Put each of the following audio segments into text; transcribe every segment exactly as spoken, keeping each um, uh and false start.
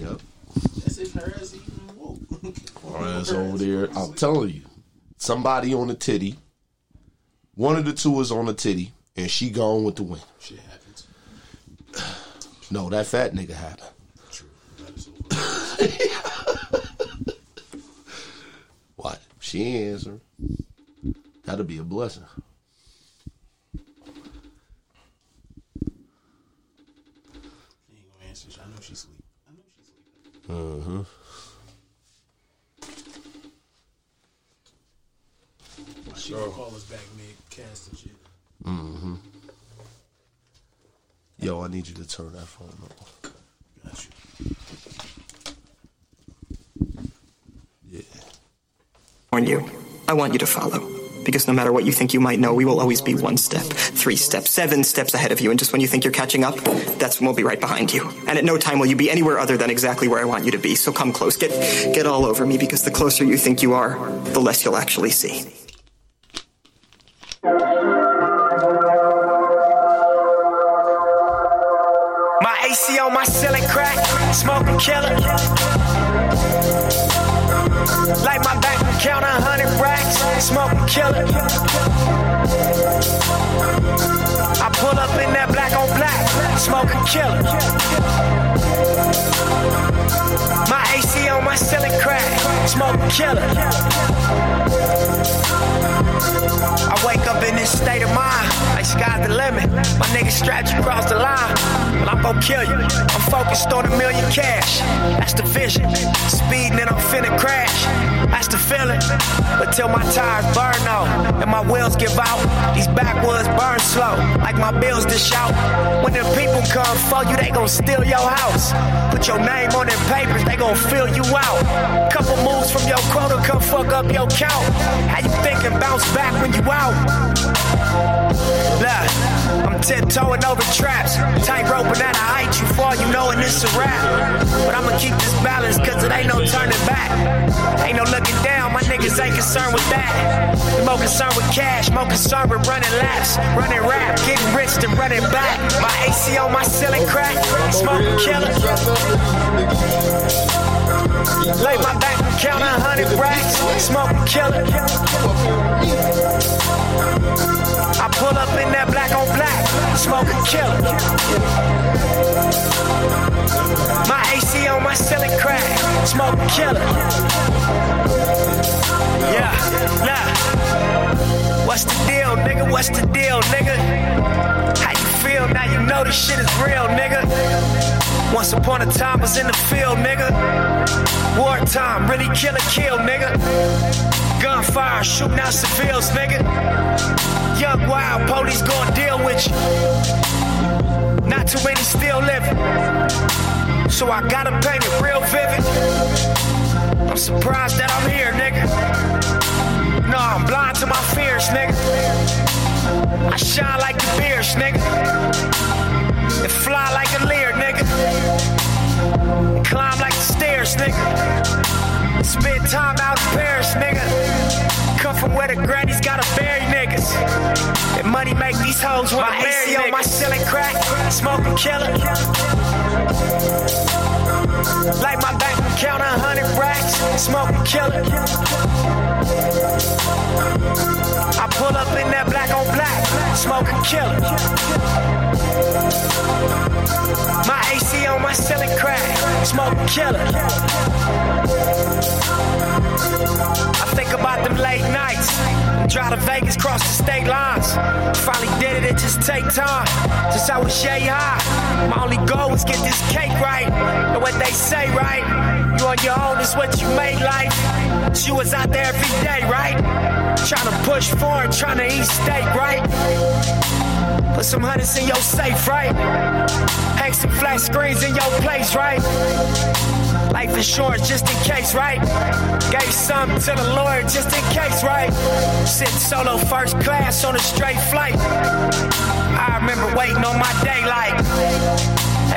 Yep. That's if her ass even woke. Her ass over there. I'm telling you. Somebody on the titty. One of the two is on the titty, and she gone with the wind. Shit happens. No, that fat nigga happened. True. That is over. What? She ain't answering. That'll be a blessing. I know she sleep. I know she sleep. Uh-huh. She gonna call us back mid-cast and shit. Mm-hmm. Yo, I need you to turn that phone off. Got you. Yeah. Warn you. I want you to follow. Because no matter what you think you might know, we will always be one step, three steps, seven steps ahead of you. And just when you think you're catching up, that's when we'll be right behind you. And at no time will you be anywhere other than exactly where I want you to be. So come close. Get get all over me, because the closer you think you are, the less you'll actually see. My A C on my ceiling crack, smoking killer. Like my back and count a hundred racks, smoking killer. I pull up in that black on black, smoking killer. My A C on my ceiling crack, smoking killer. I wake up in this state of mind, like sky's the limit. My nigga strapped you across the line, well, I'm gon' kill you. I'm focused on a million cash, that's the vision. Speeding and I'm finna crash, that's the feeling. But till my tires burn out and my wheels give out, these backwoods burn slow, like my bills dish out. When the people come for you, they gon' steal your house. Put your name on them papers, they gon' fill you out. Couple moves from your quota, come fuck up your count. How you thinkin' bounce back when you out? Look, I'm tiptoeing over traps, tight roping at a height you fall, you knowin' it's a wrap. But I'ma keep this balance, cause it ain't no turning back. Ain't no looking down, my niggas ain't concerned with that. More concerned with cash, more concerned with running laps, running rap, getting rich to running back. My A C on my ceiling crack, smoking killer. Lay my back and count a hundred racks, smoking killer. I pull up in that black on black, smoking killer. My A C on my ceiling crack, smoking killer. Yeah, nah. What's the deal, nigga? What's the deal, nigga? How you feel? Now you know this shit is real, nigga. Once upon a time was in the field, nigga. Wartime, really kill or kill, nigga. Gunfire, shooting out civilians, nigga. Young wild, police gonna deal with you. Not too many still living, so I gotta paint it real vivid. I'm surprised that I'm here, nigga. No, I'm blind to my fears, nigga. I shine like the beers, nigga. And fly like a leer, nigga. And climb like the stairs, nigga. Spend time out in Paris, nigga. Come from where the grannies gotta bury niggas. And money make these hoes wanna marry niggas. My ceiling crack, smoking killer. Like my back and count a hundred racks, smoking killer. I pull up in that black on black, smoking killer. My A C on my ceiling crack, smoking killer. I think about them late nights, drive to Vegas, cross the state lines. Finally did it, it just take time. Since I was Shay High, my only goal was get this cake right. And what they say, right? You on your own is what you made life. She was out there every day, right? Trying to push forward, trying to eat steak, right? Put some hundreds in your safe, right? Hang some flat screens in your place, right? Life insurance just in case, right? Gave something to the Lord just in case, right? Sitting solo first class on a straight flight. I remember waiting on my daylight.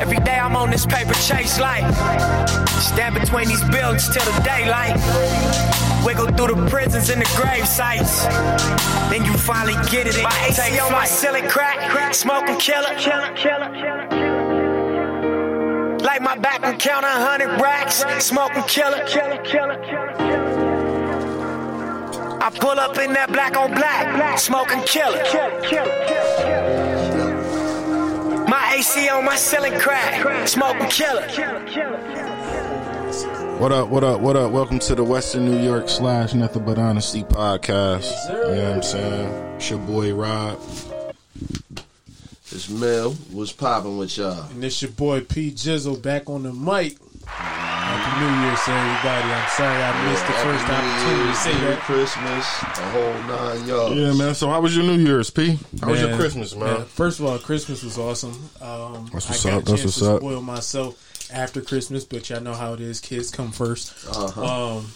Every day I'm on this paper chase like stand between these buildings till the daylight. Wiggle through the prisons and the grave sites. Then you finally get it. My A C on my ceiling crack, smoking killer. Like my back and count a hundred racks, smoking killer. I pull up in that black on black, smoking killer. My A C on my ceiling crack, smoking killer. What up, what up, what up? Welcome to the Western New York slash Nothing But Honesty podcast. You know what I'm saying? It's your boy Rob. It's Mel. What's poppin' with y'all? And it's your boy P. Jizzle back on the mic. Happy New Year's to everybody. I'm sorry I missed yeah, the first opportunity to say that. Christmas, the whole nine yards. Yeah, man. So how was your New Year's, P? How man, was your Christmas, man? man? First of all, Christmas was awesome. Um, That's what's I got up. A chance That's what's to spoil up. myself after Christmas, but y'all know how it is. Kids come first. Uh-huh. Um,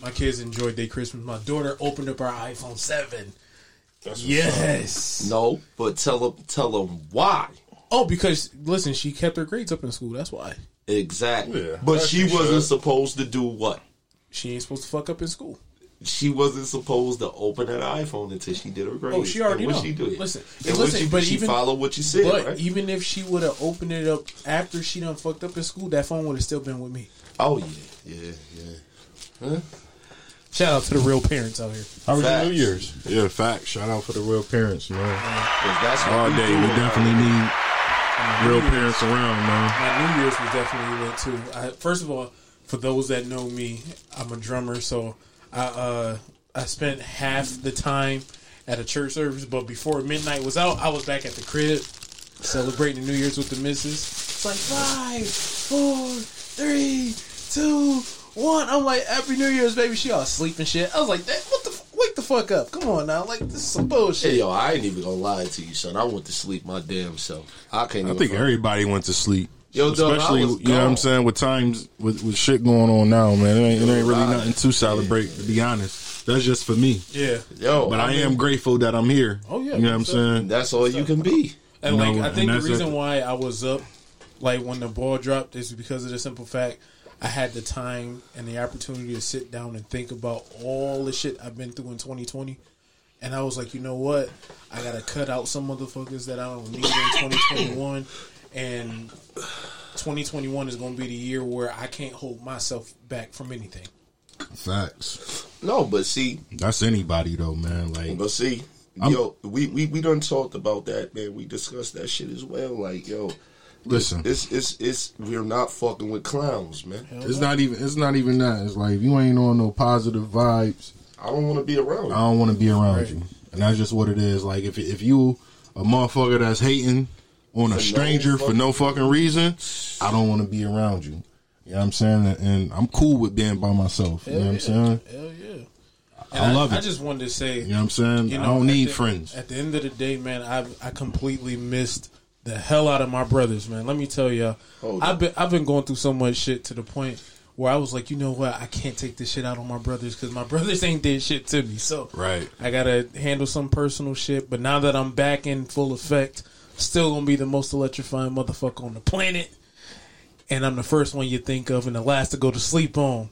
my kids enjoyed their Christmas. My daughter opened up our iPhone seven. Yes. No, but tell them, tell them why. Oh, because listen, she kept her grades up in school. That's why. Exactly. Yeah, but she wasn't should. supposed to do what? She ain't supposed to fuck up in school. She wasn't supposed to open that iPhone until she did her grades. Oh, she already knows. Listen, and listen, she, but she even followed what you said. But right? even if she would have opened it up after she done fucked up in school, that phone would have still been with me. Oh yeah, yeah, yeah. Huh? Shout out to the real parents out here. How was your New Year's? Yeah, facts. Shout out for the real parents, man. That's all day. We definitely need real parents around, man. My New Year's was definitely lit too. I, first of all, for those that know me, I'm a drummer, so I uh, I spent half the time at a church service. But before midnight was out, I was back at the crib celebrating the New Year's with the missus. It's like five, four, three, two. One, I'm like, every New Year's, baby, she all asleep and shit. I was like, that, what the f- wake the fuck up. Come on now. Like, this is some bullshit. Hey, yo, I ain't even gonna lie to you, son. I went to sleep my damn self. I can't I even think everybody it. went to sleep. Yo, especially, dog, you know what I'm saying, with times, with, with shit going on now, man. It ain't, it ain't really nothing to celebrate, yeah. to be honest. That's just for me. Yeah. Yo, But I, I mean, am grateful that I'm here. Oh, yeah. You know what I'm saying? saying? That's all you can be. And, you like, know, I think the reason it. why I was up, like, when the ball dropped is because of the simple fact I had the time and the opportunity to sit down and think about all the shit I've been through in twenty twenty. And I was like, you know what? I got to cut out some motherfuckers that I don't need in twenty twenty-one. And twenty twenty-one is going to be the year where I can't hold myself back from anything. Facts. No, but see. That's anybody, though, man. Like, But see, I'm, yo, we, we, we done talked about that, man. We discussed that shit as well. Like, yo. Listen, it's, it's it's it's we're not fucking with clowns, man. It's not even it's not even that. It's like if you ain't on no positive vibes, I don't want to be around. I don't want to be around right. you, and that's just what it is. Like if if you a motherfucker that's hating on for a stranger no for no fucking reason, I don't want to be around you. You know what I'm saying? And I'm cool with being by myself. Hell you know yeah. what I'm saying? Hell yeah. I, I love I, it. I just wanted to say, you know what I'm saying? You know, I don't need the, friends. At the end of the day, man, I I completely missed the hell out of my brothers, man. Let me tell y'all, I've been I've been going through so much shit to the point where I was like, you know what, I can't take this shit out on my brothers because my brothers ain't did shit to me. So right. I gotta handle some personal shit. But now that I'm back in full effect, still gonna be the most electrifying motherfucker on the planet, and I'm the first one you think of and the last to go to sleep on.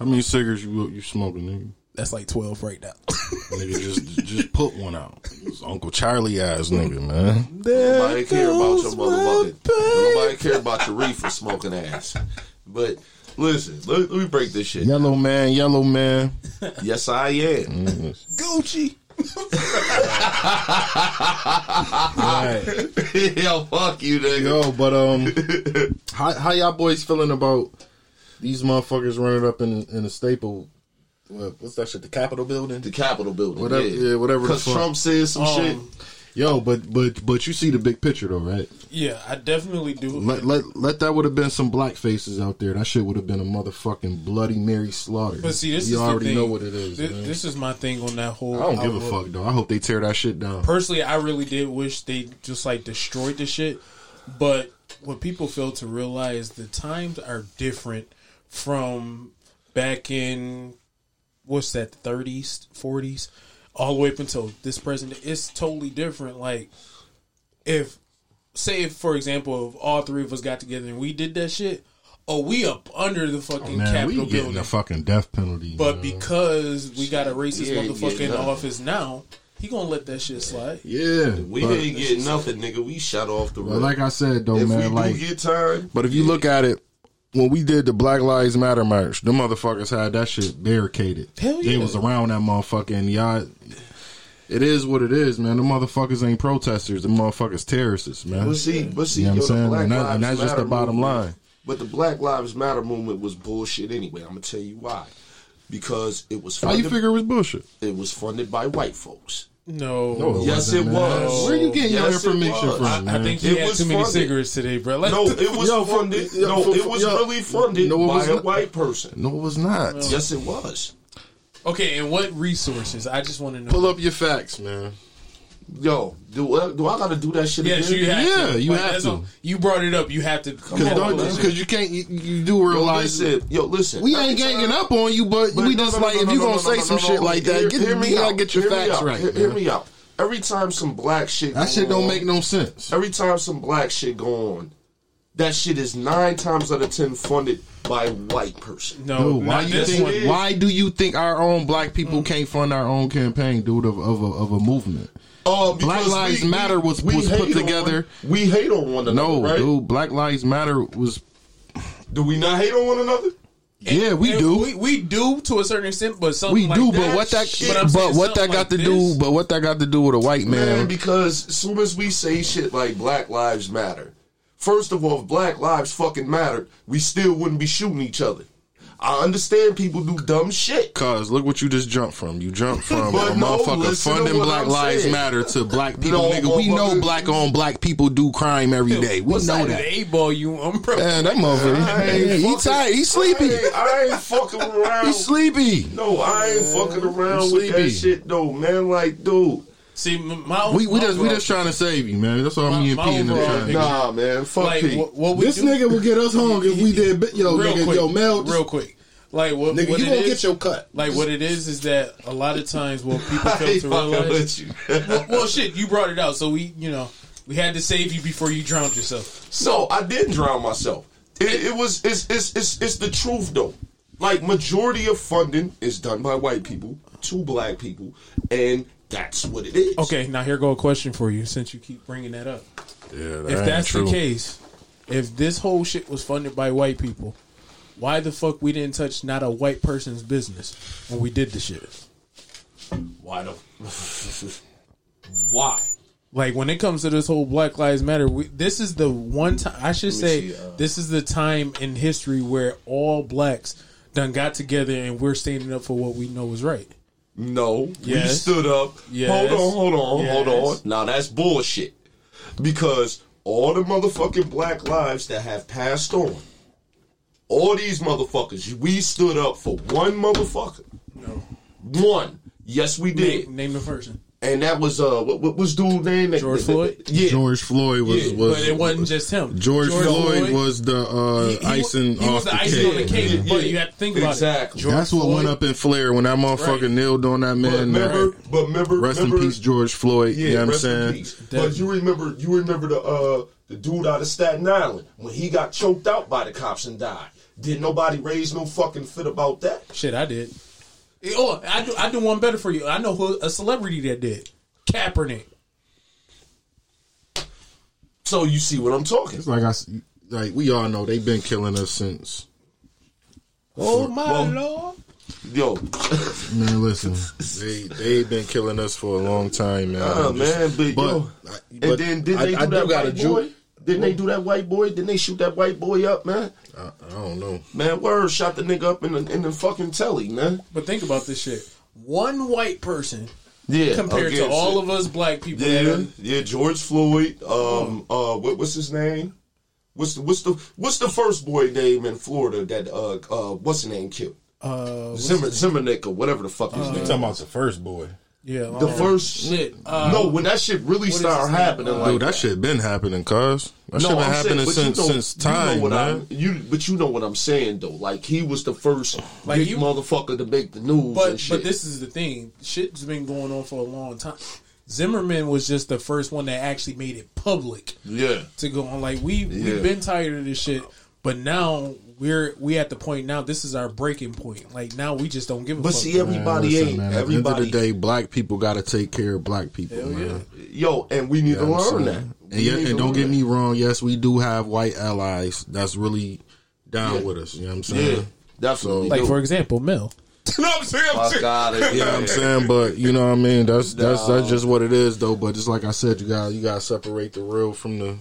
How many cigarettes you you smoking, nigga? That's like twelve right now. Nigga, just just put one out. It's Uncle Charlie ass nigga, man. There Nobody care about your motherfucker. Nobody care about your reefer smoking ass. But listen, let, let me break this shit. Yellow down. man, yellow man. Yes, I am. Mm-hmm. Gucci. Right. Yo, fuck you, nigga. Yo, but um, how how y'all boys feeling about these motherfuckers running up in in a staple? What's that shit? The Capitol building? The Capitol building. Whatever, yeah. yeah, whatever. Because Trump says some um, shit. Yo, but but but you see the big picture though, right? Yeah, I definitely do. Let let, let that would have been some black faces out there. That shit would have been a motherfucking Bloody Mary slaughter. But see, this you is already the thing. know what it is. This, man. this is my thing on that whole. I don't give I a fuck though. I hope they tear that shit down. Personally, I really did wish they just like destroyed the shit. But what people fail to realize, the times are different from back in, what's that, thirties, forties, all the way up until this present. It's totally different. Like, if, say, if, for example, if all three of us got together and we did that shit, oh, we up under the fucking oh, man, Capitol we building. We getting a fucking death penalty. But man. because we got a racist yeah, motherfucker yeah, in the office now, He gonna let that shit slide. Yeah, we but, didn't get nothing, nigga. We shot off the road. Like I said, though, if man. If we like, do get time, but if you yeah. look at it, when we did the Black Lives Matter march, them motherfuckers had that shit barricaded. Hell yeah. They was around that motherfucker, and y'all. It is what it is, man. The motherfuckers ain't protesters. The motherfuckers terrorists, man. But see, but see, you know what I'm saying? And, that, and that's just the bottom line. But the Black Lives Matter movement was bullshit anyway. I'm gonna tell you why. Because it was funded. How you figure it was bullshit? It was funded by white folks. No. no it yes, it was. Where are you getting yes, your information from? I, man? I think you had was too many funded. cigarettes today, bro. Like, no, it was yo, funded. Yo, no, it was yo, really funded no, it was by not. a white person. No, it was not. No. Yes, it was. Okay, and what resources? I just want to know. Pull up your facts, man. Yo, do uh, do I got to do that shit yes, again? You yeah, to. you like, have to. A, you brought it up. You have to. Because you can't, you, you do realize it. Yo, listen. We ain't ganging up on you, but, but we no, just no, like, no, if no, you no, going to no, say no, some no, shit no, like that, hear, get, hear me you got to get your hear facts right. Hear, hear me out. Every time some black shit That shit don't on, make no sense. Every time some black shit go on, that shit is nine times out of ten funded by a white person. No, dude, why you think? Why do you think our own black people mm. can't fund our own campaign, dude? Of of a, of a movement. Uh, Black Lives we, Matter was we, was we put together. On, we hate on one another. No, right? dude. Black Lives Matter was. Do we not hate on one another? And, yeah, we do. We, we do to a certain extent, but something we like do. That but what that, shit, but, but what that got like to this. do, but what that got to do with a white man? man because as soon as we say shit like Black Lives Matter. First of all, if black lives fucking mattered, we still wouldn't be shooting each other. I understand people do dumb shit. Cause look what you just jumped from. You jumped from a no, motherfucker funding Black I'm Lives saying. Matter to black people. No, nigga, we know black on black people do crime every day. We What's know that. Eight ball, you umbrella. Man, that motherfucker. He tired. He sleepy. I ain't, I ain't fucking around. He sleepy. No, I ain't fucking around with that shit though, man. Like, dude. See, my we we just we just trying to save you, man. That's all my, me and P in the Nah, man, fuck like, P. What, what we this do? Nigga will get us hung if we did. Yo, real nigga, quick, yo, Mel, just, real quick. Like what? Nigga, what you won't get your cut. Like what it is is that a lot of times what people come to realize. You. well, well, shit, you brought it out, so we, you know, we had to save you before you drowned yourself. So I didn't drown myself. It, it was it's, it's it's it's the truth though. Like majority of funding is done by white people to black people and. That's what it is. Okay, now here go a question for you, since you keep bringing that up. Yeah, that if that's true. the case, if this whole shit was funded by white people, why the fuck we didn't touch not a white person's business when we did the shit? Why the? Why? Like when it comes to this whole Black Lives Matter, we, this is the one time I should say see, uh, this is the time in history where all blacks done got together and we're standing up for what we know is right. No, yes. we stood up. Yes. Hold on, hold on, yes. hold on. Now that's bullshit. Because all the motherfucking black lives that have passed on, all these motherfuckers, we stood up for one motherfucker. No. One. Yes, we did. Name, name the person. And that was, uh, what, what was dude's name? George that, Floyd? That, yeah. George Floyd was, yeah. was. But it wasn't was, just him. George, George Floyd, Floyd was the uh, he, he, icing he off the cake. He was the icing on the cake. Yeah. But you have to think about exactly. it. George That's what Floyd. went up in Flair when that motherfucker right. kneeled on that man. But remember, right. but remember rest remember, in peace, George Floyd. Yeah, you know what I'm saying? But you remember, you remember the, uh, the dude out of Staten Island when he got choked out by the cops and died. Did nobody raise no fucking fit about that? Shit, I did. Oh, I do, I do one better for you. I know who, a celebrity that did. Kaepernick. So you see what I'm talking. It's like I, like we all know they've been killing us since. Oh my well, lord! Yo, man, listen, they they've been killing us for a long time, man. Oh uh, man, but, but, yo, I, but and then did they I, do I that white boy? Ju- Didn't they do that white boy? Didn't they shoot that white boy up, man? I, I don't know. Man, word shot the nigga up in the in the fucking telly, man. But think about this shit. One white person yeah, compared to all it. of us black people. Yeah, man. yeah. George Floyd. Um, oh. uh, what, what's his name? What's the what's the what's the first boy name in Florida that uh uh what's his name killed? Uh, Zimmer Zimmernick or whatever the fuck his uh, name. You talking about the first boy? Yeah, the first shit. Uh, no, when that shit really started happening, uh, like dude, that, that shit been happening, cuz that no, shit been I'm happening saying, since you know, since time, you know man. I, you, but you know what I'm saying though. Like he was the first like big you, motherfucker to make the news. But and shit. but this is the thing. Shit's been going on for a long time. Zimmerman was just the first one that actually made it public. Yeah, to go on. Like we yeah. we've been tired of this shit. But now we're we at the point now. This is our breaking point. Like now we just don't give a but fuck. But see, everybody man, listen, ain't man, at everybody. At the end of the day, black people got to take care of black people. Hell man. Yeah. Yo, and we need yeah, to learn that. And, yeah, and don't get me wrong. Yes, we do have white allies that's really down yeah. with us. You know what I'm saying? Yeah, that's so, like do. For example, Mel. You know what I'm saying? Fuck out of here. You know what I'm saying? But you know what I mean? That's that's that's just what it is though. But just like I said, you got you got to separate the real from the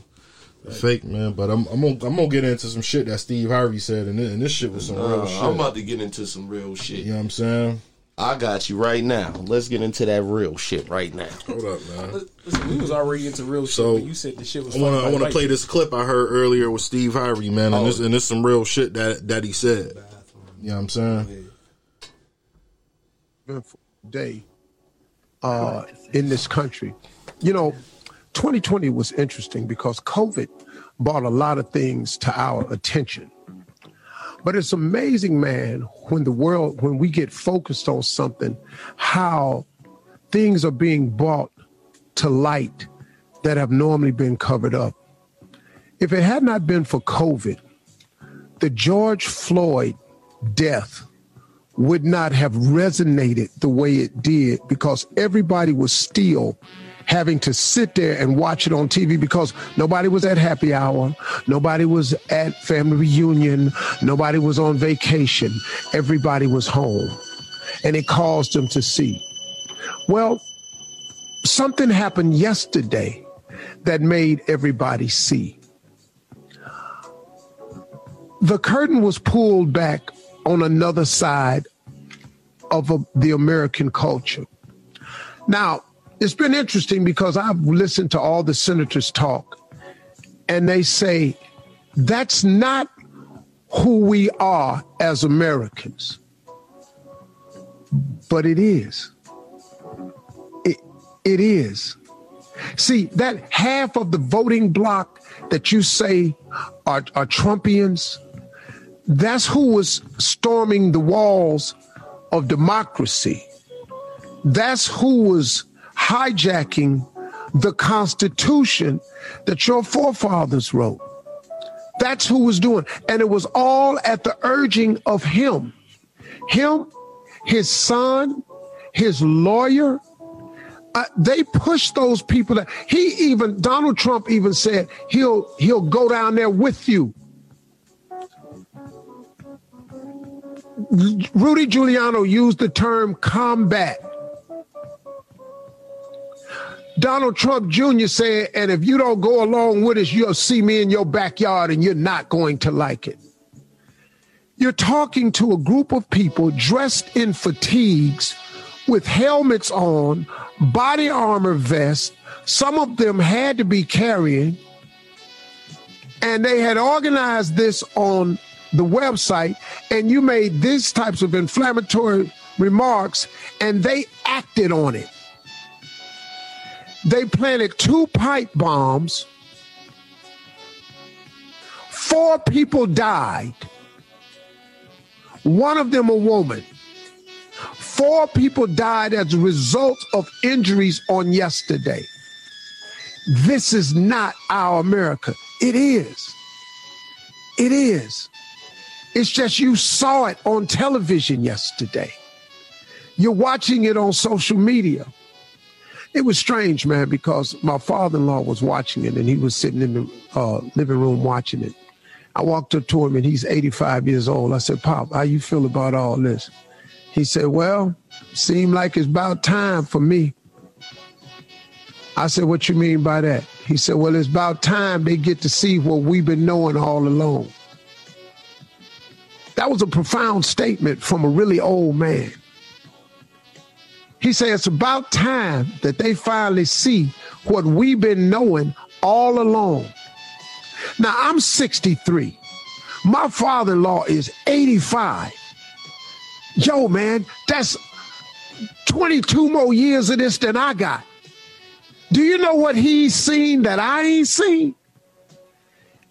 right. fake, man. But I'm I'm gonna, I'm gonna get into some shit that Steve Harvey said, and this, and this shit was some uh, real shit. I'm about to get into some real shit. You know what I'm saying? I got you right now. Let's get into that real shit right now. Hold up, man. Listen, we was already into real shit, so, but you said the shit was. I want to I want to play this clip I heard earlier with Steve Harvey, man, and oh. this and this some real shit that that he said. You know what I'm saying? Yeah. Day uh, in this country. You know, twenty twenty was interesting because COVID brought a lot of things to our attention. But it's amazing, man, when the world, when we get focused on something, how things are being brought to light that have normally been covered up. If it had not been for COVID, the George Floyd death would not have resonated the way it did because everybody was still having to sit there and watch it on T V because nobody was at happy hour. Nobody was at family reunion. Nobody was on vacation. Everybody was home and it caused them to see. Well, something happened yesterday that made everybody see. The curtain was pulled back on another side of a, the American culture. Now, it's been interesting because I've listened to all the senators talk, and they say, that's not who we are as Americans. But it is. It, it is. See, that half of the voting bloc that you say are, are Trumpians, that's who was storming the walls of democracy. That's who was hijacking the Constitution that your forefathers wrote. That's who was doing. And it was all at the urging of him. Him, his son, his lawyer. Uh, they pushed those people. That he even, Donald Trump even said, he'll, he'll go down there with you. Rudy Giuliani used the term combat. Donald Trump Junior said, and if you don't go along with us, you'll see me in your backyard and you're not going to like it. You're talking to a group of people dressed in fatigues with helmets on, body armor vests. Some of them had to be carrying. And they had organized this on the website, and you made these types of inflammatory remarks, and they acted on it. They planted two pipe bombs. Four people died. One of them a woman. Four people died as a result of injuries on yesterday. This is not our America. It is. It is. It's just you saw it on television yesterday. You're watching it on social media. It was strange, man, because my father-in-law was watching it, and he was sitting in the uh, living room watching it. I walked up to him, and he's eighty-five years old. I said, Pop, how you feel about all this? He said, well, seemed like it's about time for me. I said, what you mean by that? He said, well, it's about time they get to see what we've been knowing all along. That was a profound statement from a really old man. He said, it's about time that they finally see what we've been knowing all along. Now, I'm sixty-three. My father-in-law is eighty-five. Yo, man, that's twenty-two more years of this than I got. Do you know what he's seen that I ain't seen?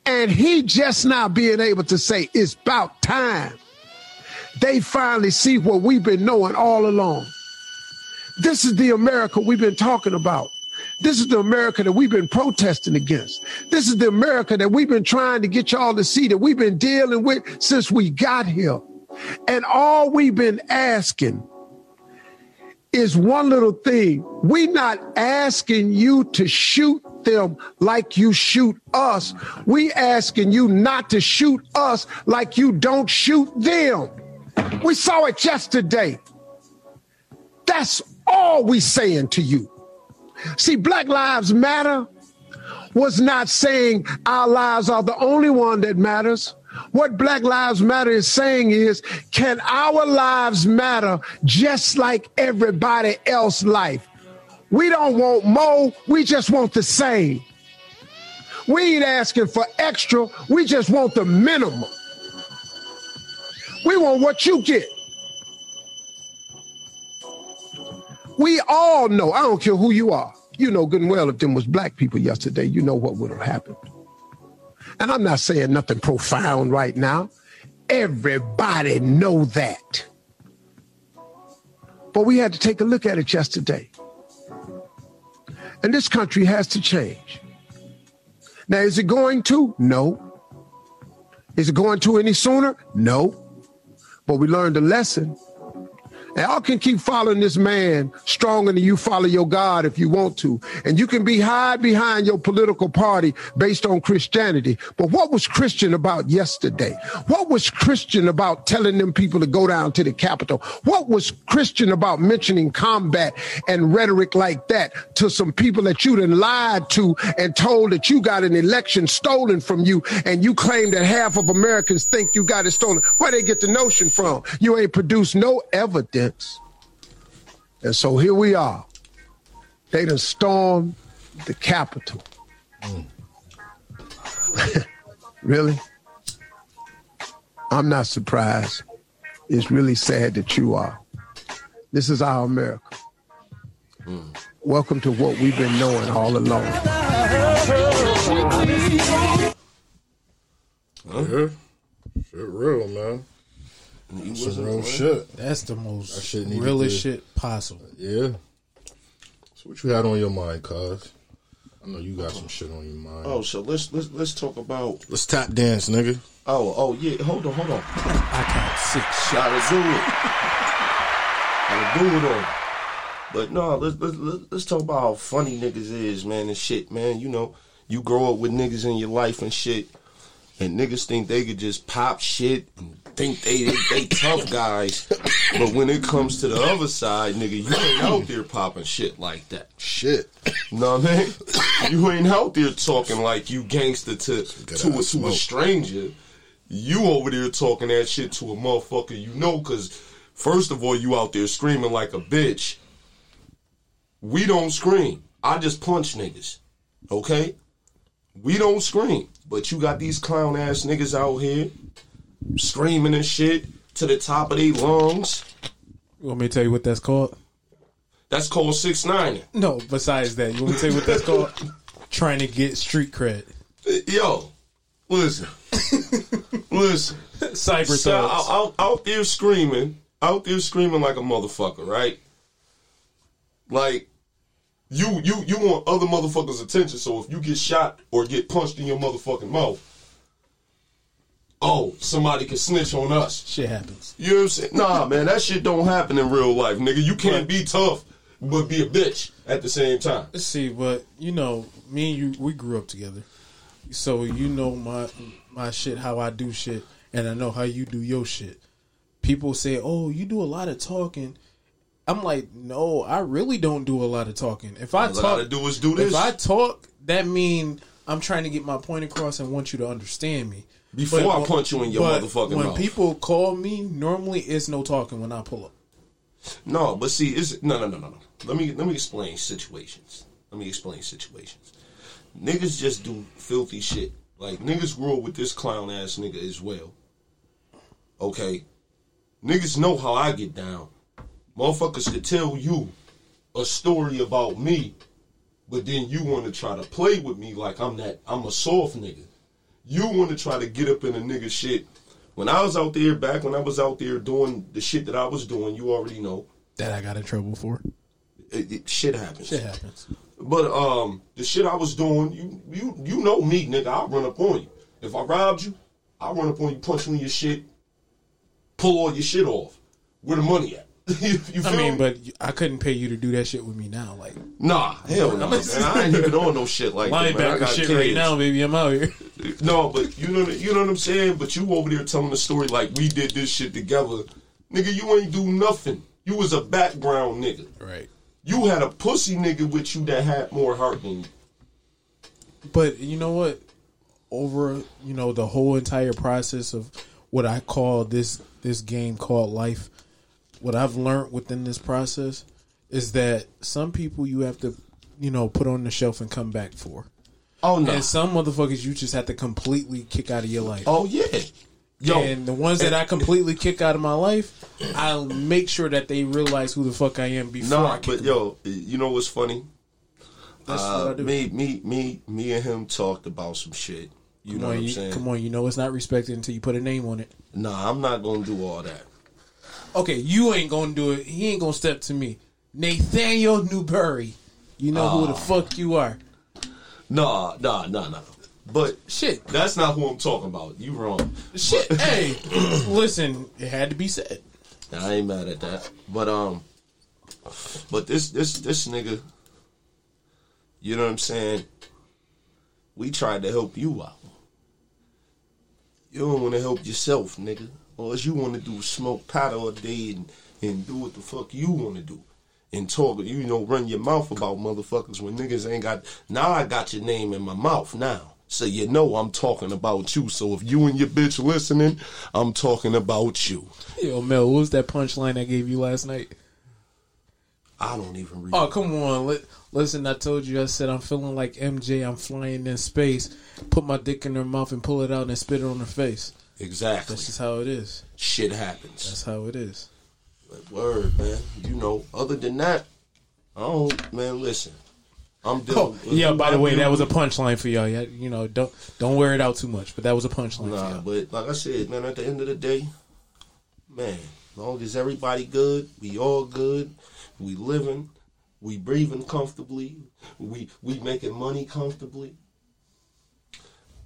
And he just now being able to say, it's about time they finally see what we've been knowing all along. This is the America we've been talking about. This is the America that we've been protesting against. This is the America that we've been trying to get y'all to see, that we've been dealing with since we got here. And all we've been asking is one little thing. We're not asking you to shoot them like you shoot us. We asking you not to shoot us like you don't shoot them. We saw it yesterday. That's all we saying to you. See, Black Lives Matter was not saying our lives are the only one that matters. What Black Lives Matter is saying is, can our lives matter just like everybody else's life? We don't want more. We just want the same. We ain't asking for extra. We just want the minimum. We want what you get. We all know, I don't care who you are. You know good and well if them was black people yesterday, you know what would have happened. And I'm not saying nothing profound right now. Everybody know that. But we had to take a look at it yesterday. And this country has to change. Now, is it going to? No. Is it going to any sooner? No. But we learned a lesson. And y'all can keep following this man stronger than you follow your God if you want to. And you can be hide behind your political party based on Christianity. But what was Christian about yesterday? What was Christian about telling them people to go down to the Capitol? What was Christian about mentioning combat and rhetoric like that to some people that you done lied to and told that you got an election stolen from you, and you claim that half of Americans think you got it stolen? Where they get the notion from? You ain't produced no evidence. And so here we are. They done stormed the Capitol. Mm. Really? I'm not surprised. It's really sad that you are. This is our America. Mm. Welcome to what we've been knowing all along. Uh-huh. Shit real, man. Some real shit. That's the most shit realest shit possible. Yeah. So what you had on your mind, cuz? I know you got some shit on your mind. Oh, so let's let's let's talk about. Let's tap dance, nigga. Oh, oh yeah. Hold on, hold on. I can't sit shit. Gotta do it. Gotta do it on. But no, let's let's let's talk about how funny niggas is, man, and shit, man. You know, you grow up with niggas in your life and shit, and niggas think they could just pop shit and think they, they they tough guys, but when it comes to the other side, nigga, you ain't out there popping shit like that. Shit, you know what I mean? You ain't out there talking like you gangster to to a, to a stranger. You over there talking that shit to a motherfucker you know, because first of all, you out there screaming like a bitch. We don't scream. I just punch niggas. Okay, we don't scream, but you got these clown ass niggas out here screaming and shit to the top of their lungs. You want me to tell you what that's called? That's called six nine. No, besides that, you want me to tell you what that's called? Trying to get street cred. Yo, listen. Listen. Cyber so, thugs. Out, out there screaming, out there screaming like a motherfucker, right? Like, you, you, you want other motherfuckers' attention, so if you get shot or get punched in your motherfucking mouth, oh, somebody can snitch on us. Shit happens. You know what I'm saying? Nah, man, that shit don't happen in real life, nigga. You can't be tough but be a bitch at the same time. Let's see, but, you know, me and you, we grew up together. So you know my my shit, how I do shit, and I know how you do your shit. People say, oh, you do a lot of talking. I'm like, no, I really don't do a lot of talking. If I all talk, I gotta do is do this. If I talk, that mean I'm trying to get my point across and want you to understand me. Before but, I punch you in your motherfucking when mouth. When people call me, normally it's no talking when I pull up. No, but see, it's no, no, no, no, no. Let me let me explain situations. Let me explain situations. Niggas just do filthy shit. Like niggas grew up with this clown ass nigga as well. Okay, niggas know how I get down. Motherfuckers could tell you a story about me, but then you want to try to play with me like I'm that I'm a soft nigga. You want to try to get up in a nigga shit. When I was out there, back when I was out there doing the shit that I was doing, you already know. That I got in trouble for? It, it, shit happens. Shit happens. But um, the shit I was doing, you you you know me, nigga. I'll run up on you. If I robbed you, I'll run up on you, punch you in your shit, pull all your shit off. Where the money at? you, you feel I mean, me? But I couldn't pay you to do that shit with me now. Like, nah, hell no, man. I ain't even on no shit like that, man. I got shit right now, baby. I'm out here. No, but you know, you know what I'm saying? But you over there telling the story like we did this shit together. Nigga, you ain't do nothing. You was a background nigga. Right. You had a pussy nigga with you that had more heart than you. But you know what? Over, you know, the whole entire process of what I call this this game called life, what I've learned within this process is that some people you have to, you know, put on the shelf and come back for. Oh, no. And some motherfuckers you just have to completely kick out of your life. Oh, yeah. Yo, and the ones that I completely kick out of my life, I'll make sure that they realize who the fuck I am before nah, I kick but them. Yo, you know what's funny? That's uh, what I do. Me, me, me, me and him talked about some shit. You come know on, what I'm you, saying? Come on, you know it's not respected until you put a name on it. Nah, I'm not going to do all that. Okay, you ain't going to do it. He ain't going to step to me. Nathaniel Newberry. You know uh, who the fuck you are. Nah, nah, nah, nah. But shit, that's not who I'm talking about. You wrong. Shit, but, hey, listen, it had to be said. I ain't mad at that. But um, but this this this nigga, you know what I'm saying? We tried to help you out. You don't want to help yourself, nigga. All you want to do is smoke pot all day and, and do what the fuck you want to do. And talk, you know, run your mouth about motherfuckers when niggas ain't got. Now I got your name in my mouth now. So you know I'm talking about you. So if you and your bitch listening, I'm talking about you. Yo, Mel, what was that punchline I gave you last night? I don't even read Oh, it. Come on. Let, listen, I told you, I said, I'm feeling like M J. I'm flying in space. Put my dick in her mouth and pull it out and spit it on her face. Exactly. That's just how it is. Shit happens. That's how it is. Word, man. You know, other than that, I don't, man, listen. I'm dealing. Oh, yeah. By the way, that was a punchline for y'all. You know, don't don't wear it out too much. But that was a punchline. Nah, for y'all. But like I said, man, at the end of the day, man, as long as everybody good, we all good, we living, we breathing comfortably, we we making money comfortably,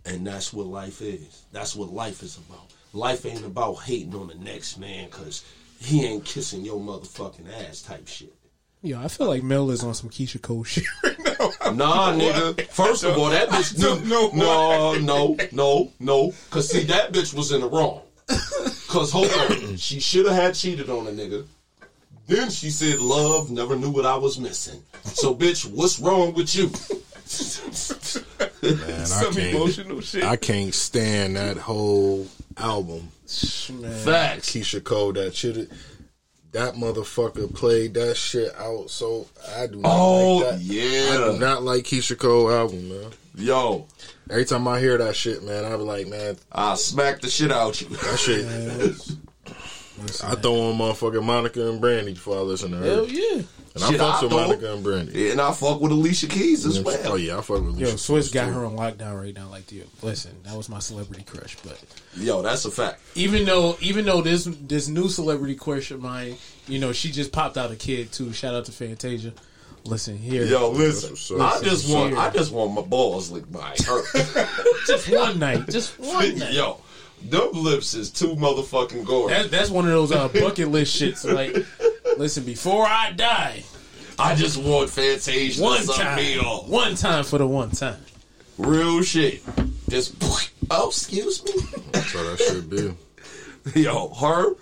and that's what life is. That's what life is about. Life ain't about hating on the next man because he ain't kissing your motherfucking ass type shit. Yo, I feel like Mel is on some Keyshia Cole shit right now. Nah, nigga. First of all, that bitch... No, no, no, no, no. Because, see, that bitch was in the wrong. Because, hold on. She should have had cheated on a nigga. Then she said, love never knew what I was missing. So, bitch, what's wrong with you? Man, some I can't, emotional shit. I can't stand that whole album. Man. Facts. Keyshia Cole, that shit... That motherfucker played that shit out, so I do not oh, like that. Yeah. I do not like Keyshia Cole album, man. Yo. Every time I hear that shit, man, I be like, man. I'll smack the shit out you. That shit. I throw on motherfucking Monica and Brandi before I listen to her. Hell yeah. And shit, I fuck I with thought, Monica and Brandi. Yeah, and I fuck with Alicia Keys as well. Oh, yeah, I fuck with Alicia Yo, Swiss got too. her on lockdown right now. Like, dude, listen, that was my celebrity crush, but... Yo, that's a fact. Even though even though this this new celebrity crush of mine, you know, she just popped out a kid, too. Shout out to Fantasia. Listen, here. Yo, listen. listen I just here. want I just want my balls licked by her. Just one night. Just one night. Yo. Them lips is too motherfucking gorgeous. That, that's one of those uh, bucket list shits. Like, listen, before I die, I just want Fantasia to suck me off. One time for the one time. Real shit. Just, oh, excuse me. That's what I should do. Yo, her?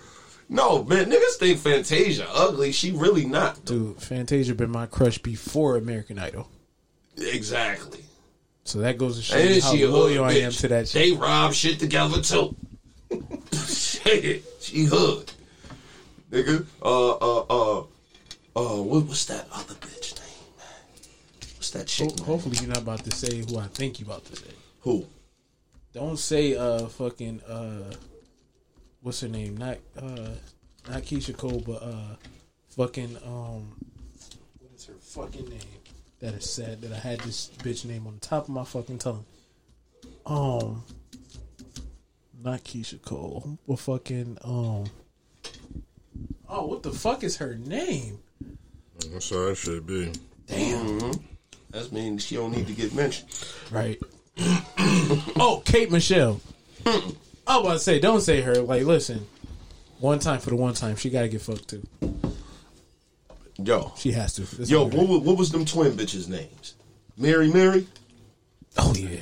No, man, niggas think Fantasia ugly. She really not. Dude, Fantasia been my crush before American Idol. Exactly. So that goes to show you how loyal I am to that shit. They rob shit together, too. Shit. She hood. Nigga. Uh, uh, uh, uh, what was that other bitch name, man? What's that shit name? Hopefully you're not about to say who I think you're about to say. Who? Don't say, uh, fucking, uh, what's her name? Not, uh, not Keyshia Cole, but, uh, fucking, um, what is her fucking name? That is sad that I had this bitch name on the top of my fucking tongue. Um, not Keyshia Cole. Well, fucking, um, oh, what the fuck is her name? That's how it should be. Damn. Mm-hmm. That means she don't need to get mentioned. Right. Oh, Kate Michelle. I was about to say, don't say her. Like, listen, one time for the one time. She got to get fucked, too. Yo. She has to. That's Yo, what, what, what was them twin bitches' names? Mary Mary? Oh, yeah.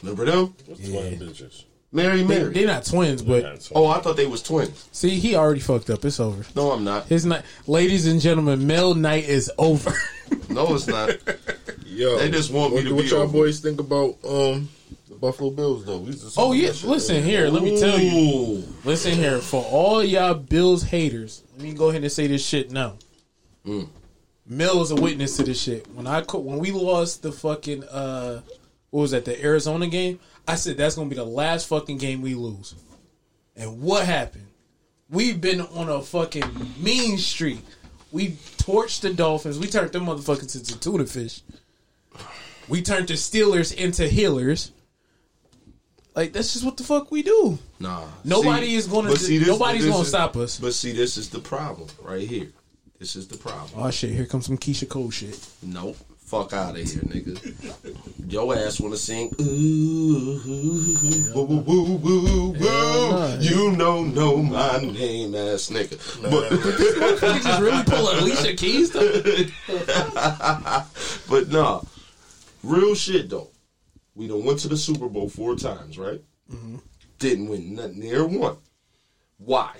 Remember them? What yeah. twin bitches? Mary Mary. They, they're not twins, but... Not twins. Oh, I thought they was twins. See, he already fucked up. It's over. No, I'm not. His night, ladies and gentlemen, male night is over. No, it's not. Yo, they just want what, me to what be What y'all over. boys think about... Um, Buffalo Bills, though. Oh, yeah. Listen shit. here. Let me tell you. Listen here. For all y'all Bills haters, let me go ahead and say this shit now. Mm. Mill is a witness to this shit. When I when we lost the fucking, uh, what was that, the Arizona game, I said that's going to be the last fucking game we lose. And what happened? We've been on a fucking mean streak. We torched the Dolphins. We turned them motherfuckers into tuna fish. We turned the Steelers into healers. Like, that's just what the fuck we do. Nah. Nobody see, is going to nobody's going to stop us. But see, this is the problem right here. This is the problem. Oh, shit. Here comes some Keyshia Cole shit. Nope. Fuck out of here, nigga. Your ass want to sing, ooh, ooh, woo, woo, woo, woo, woo. You don't know my name, ass nigga. Nah. But you just really pull Alicia Keys, though? But, nah. Real shit, though. We done went to the Super Bowl four times, right? Mm-hmm. Didn't win nothing near one. Why?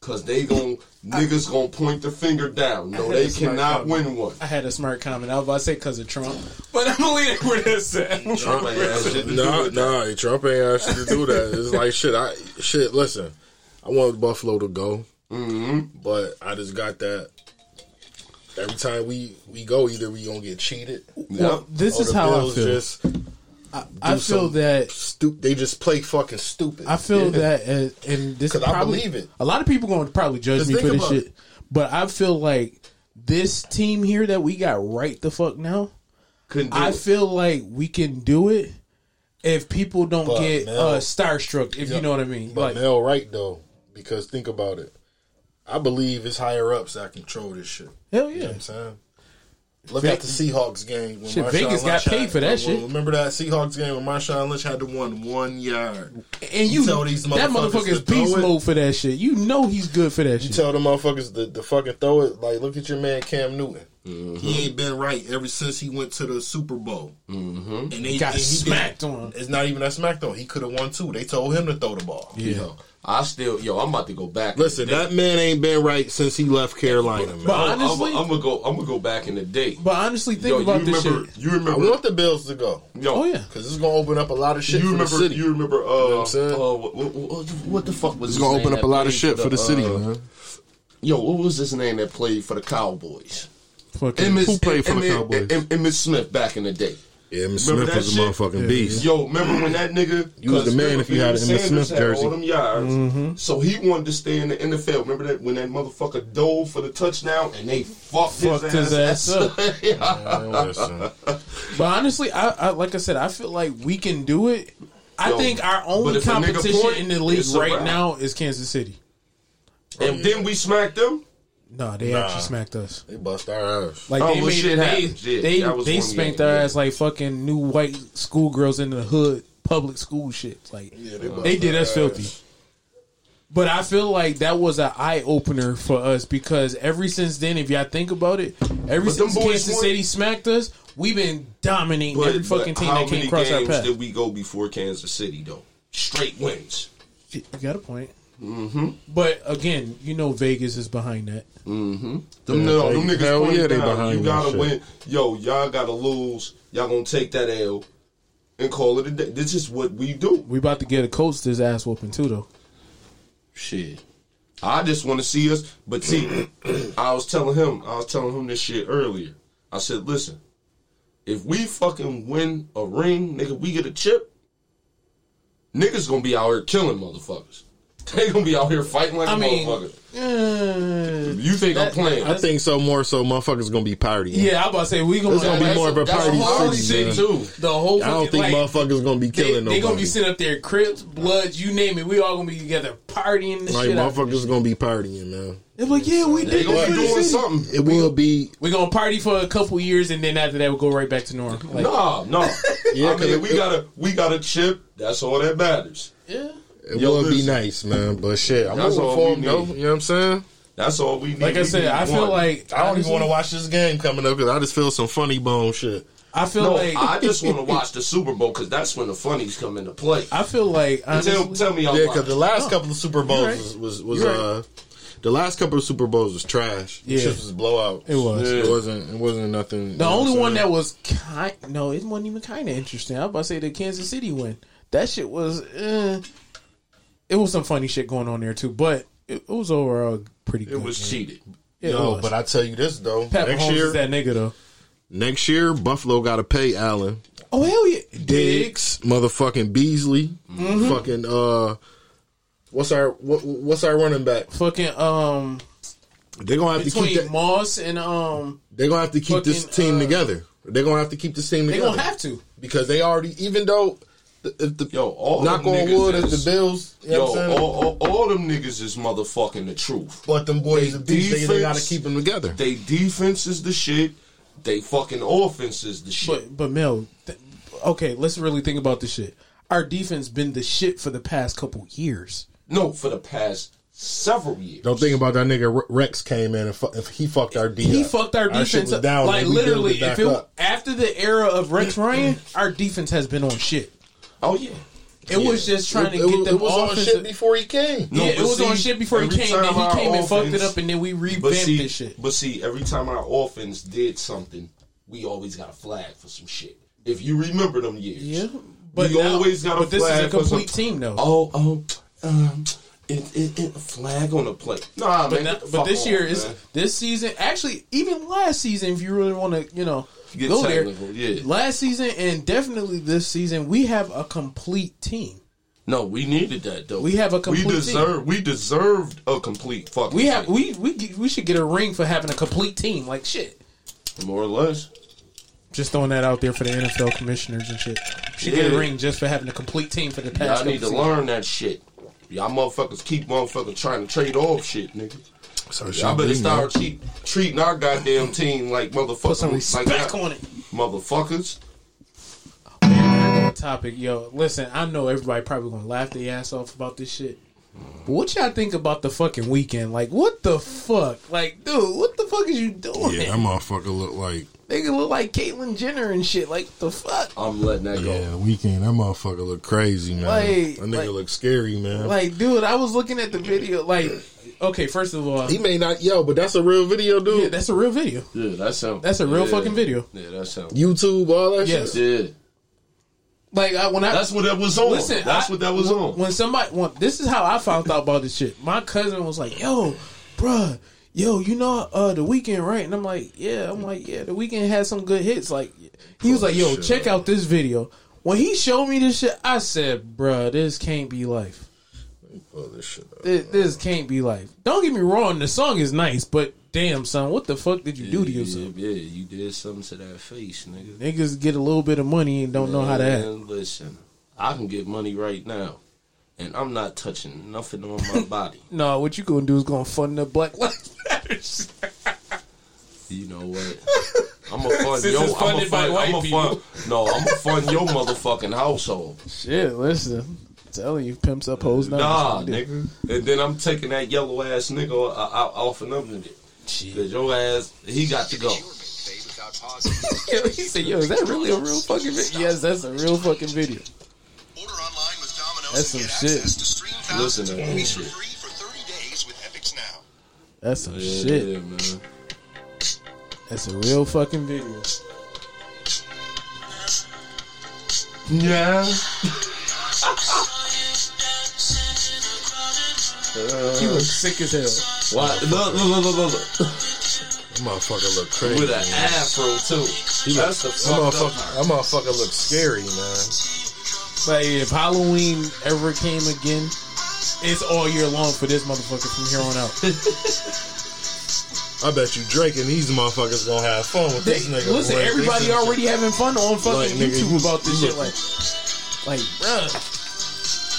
Because they gon' niggas gonna point the finger down. No, they cannot win one. I had a smart comment. I was about to say because of Trump, but I'm gonna leave it where that's at. Trump ain't asked shit to nah, do that. Nah, Trump ain't asked to do that. It's like shit. I shit. Listen, I wanted Buffalo to go, mm-hmm. but I just got that. Every time we, we go, either we gonna get cheated. Well, yep. This is how Bills I feel. Just I, I feel that stu- they just play fucking stupid. I feel yeah. that, and, and this is probably, I believe it. A lot of people gonna probably judge just me for this shit, it. But I feel like this team here that we got right the fuck now. Couldn't do I it. feel like we can do it if people don't but get Mel, uh, starstruck. If yep. you know what I mean. But like, Mel, right though, because think about it. I believe it's higher ups that control this shit. Hell yeah. You know what I'm saying? Look Ve- at the Seahawks game. When shit, Vegas got paid had, for that shit. Remember that Seahawks game when Marshawn Lynch had to run one yard. And you, you tell these motherfuckers that motherfucker's beast mode for that shit. You know he's good for that you shit. You tell the motherfuckers to, to fucking throw it. Like, look at your man Cam Newton. Mm-hmm. He ain't been right ever since he went to the Super Bowl. Mm-hmm. And they got and smacked did, on him. It's not even that smacked on. He could have won too. They told him to throw the ball. Yeah. You know? I still, yo, I'm about to go back. Listen, that man ain't been right since he left Carolina, man. But honestly, I'm, I'm, I'm gonna go. I'm gonna go back in the day. But honestly, think yo, about you this remember, shit. You remember? I want the Bills to go. Yo, oh yeah, because it's gonna open up a lot of shit. You for remember? The city. You remember? Uh, you know what I'm saying? Uh, what, what, what, what the fuck was? It's gonna open up a lot of shit the, for the city. Uh, uh-huh. Yo, what was his name that played for the Cowboys? Fucking Emmitt, who played for Emmitt, the Cowboys? Emmitt Smith back in the day. Yeah, Emmitt Smith that was a motherfucking yeah. beast. Yo, remember when that nigga... You was the man if you had an Emmitt Smith jersey. All them yards, mm-hmm. So he wanted to stay in the N F L. Remember that when that motherfucker dove for the touchdown and they fucked, fucked his, his ass, ass up. Yeah. Yeah, but honestly, I, I like I said, I feel like we can do it. I Yo, think our only competition point, in the league right now is Kansas City. And yeah. then we smacked them? No, they nah, actually smacked us. They bust our ass. Like oh, they well, made shit it, they, yeah, they, that was they spanked game, our yeah. ass like fucking new white schoolgirls in the hood, public school shit. Like yeah, they, they did us ass. filthy. But I feel like that was an eye opener for us because ever since then, if y'all think about it, ever but since Kansas won. City smacked us, we've been dominating but, every fucking team that came across our path. How many games did we go before Kansas City though? Straight wins. You got a point. Mm-hmm. But again, you know Vegas is behind that. Mm-hmm. Them, yeah, no, them niggas hell yeah, they down. behind. You gotta win. Shit. Yo, y'all gotta lose. Y'all gonna take that L and call it a day. This is what we do. We about to get a coach this ass whooping too, though. Shit, I just want to see us. But see, I was telling him, I was telling him this shit earlier. I said, listen, if we fucking win a ring, nigga, we get a chip. Niggas gonna be out here killing motherfuckers. They gonna be out here fighting like I a mean, motherfucker. Uh, you think that, I'm playing? I think so. More so, motherfuckers gonna be partying. Yeah, I'm about to say we gonna, gonna be more a, of a party city too. The whole I don't think like, motherfuckers gonna be killing. They, they gonna be sitting up there, Crips, Bloods, you name it. We all gonna be together partying. This like shit motherfuckers gonna be partying, man. It's like, yeah, we did. They gonna be doing something. It will be. We're gonna party for a couple years, and then after that, we'll go right back to normal. Like, no, no. Yeah, I mean, we it, gotta, we gotta chip. That's all that matters. Yeah. It Yo, would listen. be nice, man, but shit, I'm moving for him, though. You know what I'm saying? That's all we need. Like I said, I feel like I don't even want to watch this game coming up because I just feel some funny bone shit. I feel no, like I just want to watch the Super Bowl because that's when the funnies come into play. I feel like honestly, tell, tell me, I'm yeah, because the last oh, couple of Super Bowls right. was was, was uh, right. the last couple of Super Bowls was trash. Yeah, it was blowout. It was. Yeah. It wasn't. It wasn't nothing. The only one that was kind. No, it wasn't even kind of interesting. I was about to say the Kansas City win. That shit was. Eh. It was some funny shit going on there too, but it, it was overall pretty good. It was man. cheated. It Yo, was. But I tell you this though. Pat next Mahomes year, is that nigga though. Next year, Buffalo got to pay Allen. Oh, hell yeah. Diggs, motherfucking Beasley, mm-hmm. fucking, uh, what's our, what, what's our running back? Fucking, um, they're going to have to keep that. Moss and, um, they're going to have to keep fucking, this team uh, together. They're going to have to keep this team together. They're going to have to. Because they already, even though. If the, yo, all knock on wood is, if the Bills. You yo, know all, all, all them niggas is motherfucking the truth. But them boys, they, the defense, they, they gotta keep them together. They defense is the shit. They fucking offense is the shit. But, but Mel, th- okay, let's really think about this shit. Our defense been the shit for the past couple years. No, for the past several years. Don't think about that nigga Rex came in and fu- if he fucked our defense. He fucked our, our defense up. Down like literally, if it, up. after the era of Rex Ryan, our defense has been on shit. Oh yeah, it yeah. was just trying to it, get them. It was on shit before he came. No, yeah, it was see, on shit before he came. Then he came and offense, fucked it up, and then we revamped see, this shit. But see, every time our offense did something, we always got a flag for some shit. If you remember them years, yeah, but we now, always got a but flag. But this is a complete team, though. Oh, oh, um, it, it, it, flag on the play. Nah, but man, now, but this on, year is this season. Actually, even last season, if you really want to, you know. Get go there. Yeah. Last season and definitely this season, we have a complete team. No, we needed that though. We have a complete. We deserve. Team. We deserved a complete fucking. We have. Team. We we we should get a ring for having a complete team. Like shit. More or less. Just throwing that out there for the N F L commissioners and shit. We should yeah. get a ring just for having a complete team for the past. Y'all need to season. learn that shit. Y'all motherfuckers keep motherfucking trying to trade off shit, nigga. So y'all better start treat, treating our goddamn team like motherfuckers. Put some respect like on it, motherfuckers. Oh, man, that topic, yo. Listen, I know everybody probably gonna laugh their ass off about this shit. But what y'all think about the fucking Weeknd? Like, what the fuck? Like, dude, what the fuck is you doing? Yeah, that motherfucker look like nigga look like Caitlyn Jenner and shit. Like, the fuck? I'm letting that yeah, go. Yeah, Weeknd, that motherfucker look crazy, man. Like, that nigga like, look scary, man. Like, dude, I was looking at the video, like. Okay, first of all, he may not yo, but that's a real video, dude. Yeah, that's a real video. Yeah, that's him. That's a real yeah. fucking video. Yeah, that's him. YouTube, all that yes. shit. Yeah. Like I, when I that's what that was on. Listen, that's I, what that was when, on. When somebody, when, this is how I found out about this shit. My cousin was like, "Yo, bruh, yo, you know uh, The Weeknd, right?" And I'm like, "Yeah." I'm like, "Yeah, The Weeknd had some good hits." Like he was oh, like, "Yo, shit. check out this video." When he showed me this shit, I said, "Bruh, this can't be life." Oh, this, shit this, this can't be life. Don't get me wrong, the song is nice, but damn, son, what the fuck did you yeah, do to yourself? Yeah, yeah, you did something to that face, nigga. Niggas get a little bit of money and don't man, know how to act. Listen, I can get money right now, and I'm not touching nothing on my body. No, what you gonna do is gonna fund the Black Lives Matter. You know what? I'm gonna fund your. I'm gonna fund. I'm gonna fund. No, I'm gonna fund your motherfucking household. Shit, listen. Telling you, pimps up hoes. Nah, nigga. And then I'm taking that yellow ass nigga off and up in it. Cause your ass, he got to go. Yo, he said, "Yo, is that really a real fucking video?" Yes, that's a real fucking video. Order online with Domino's. That's some shit. Listen to that shit. That's some yeah, shit, yeah, man. That's a real fucking video. Yeah. Uh, he looks sick as hell. Why? Look, look, look, look, look. That motherfucker look crazy. With an man. afro, too. He That's the fucked up. That motherfucker looks scary, man. Like, if Halloween ever came again, It's all year long for this motherfucker from here on out. I bet you Drake and these motherfuckers gonna have fun with they, this nigga. Listen, boy. Everybody already having fun on fucking like, YouTube nigga, about this shit. Like, like, bruh.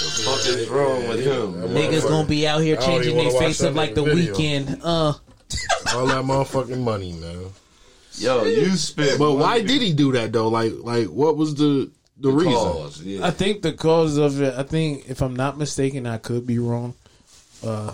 The fuck is wrong with him? That niggas gonna be out here changing their face up like The Weeknd. Uh. All that motherfucking money, man. Yo, you spent. But money. Why did he do that though? Like, like what was the the, the reason? Cause, yeah. I think the cause of it. I think, if I'm not mistaken, I could be wrong. Uh.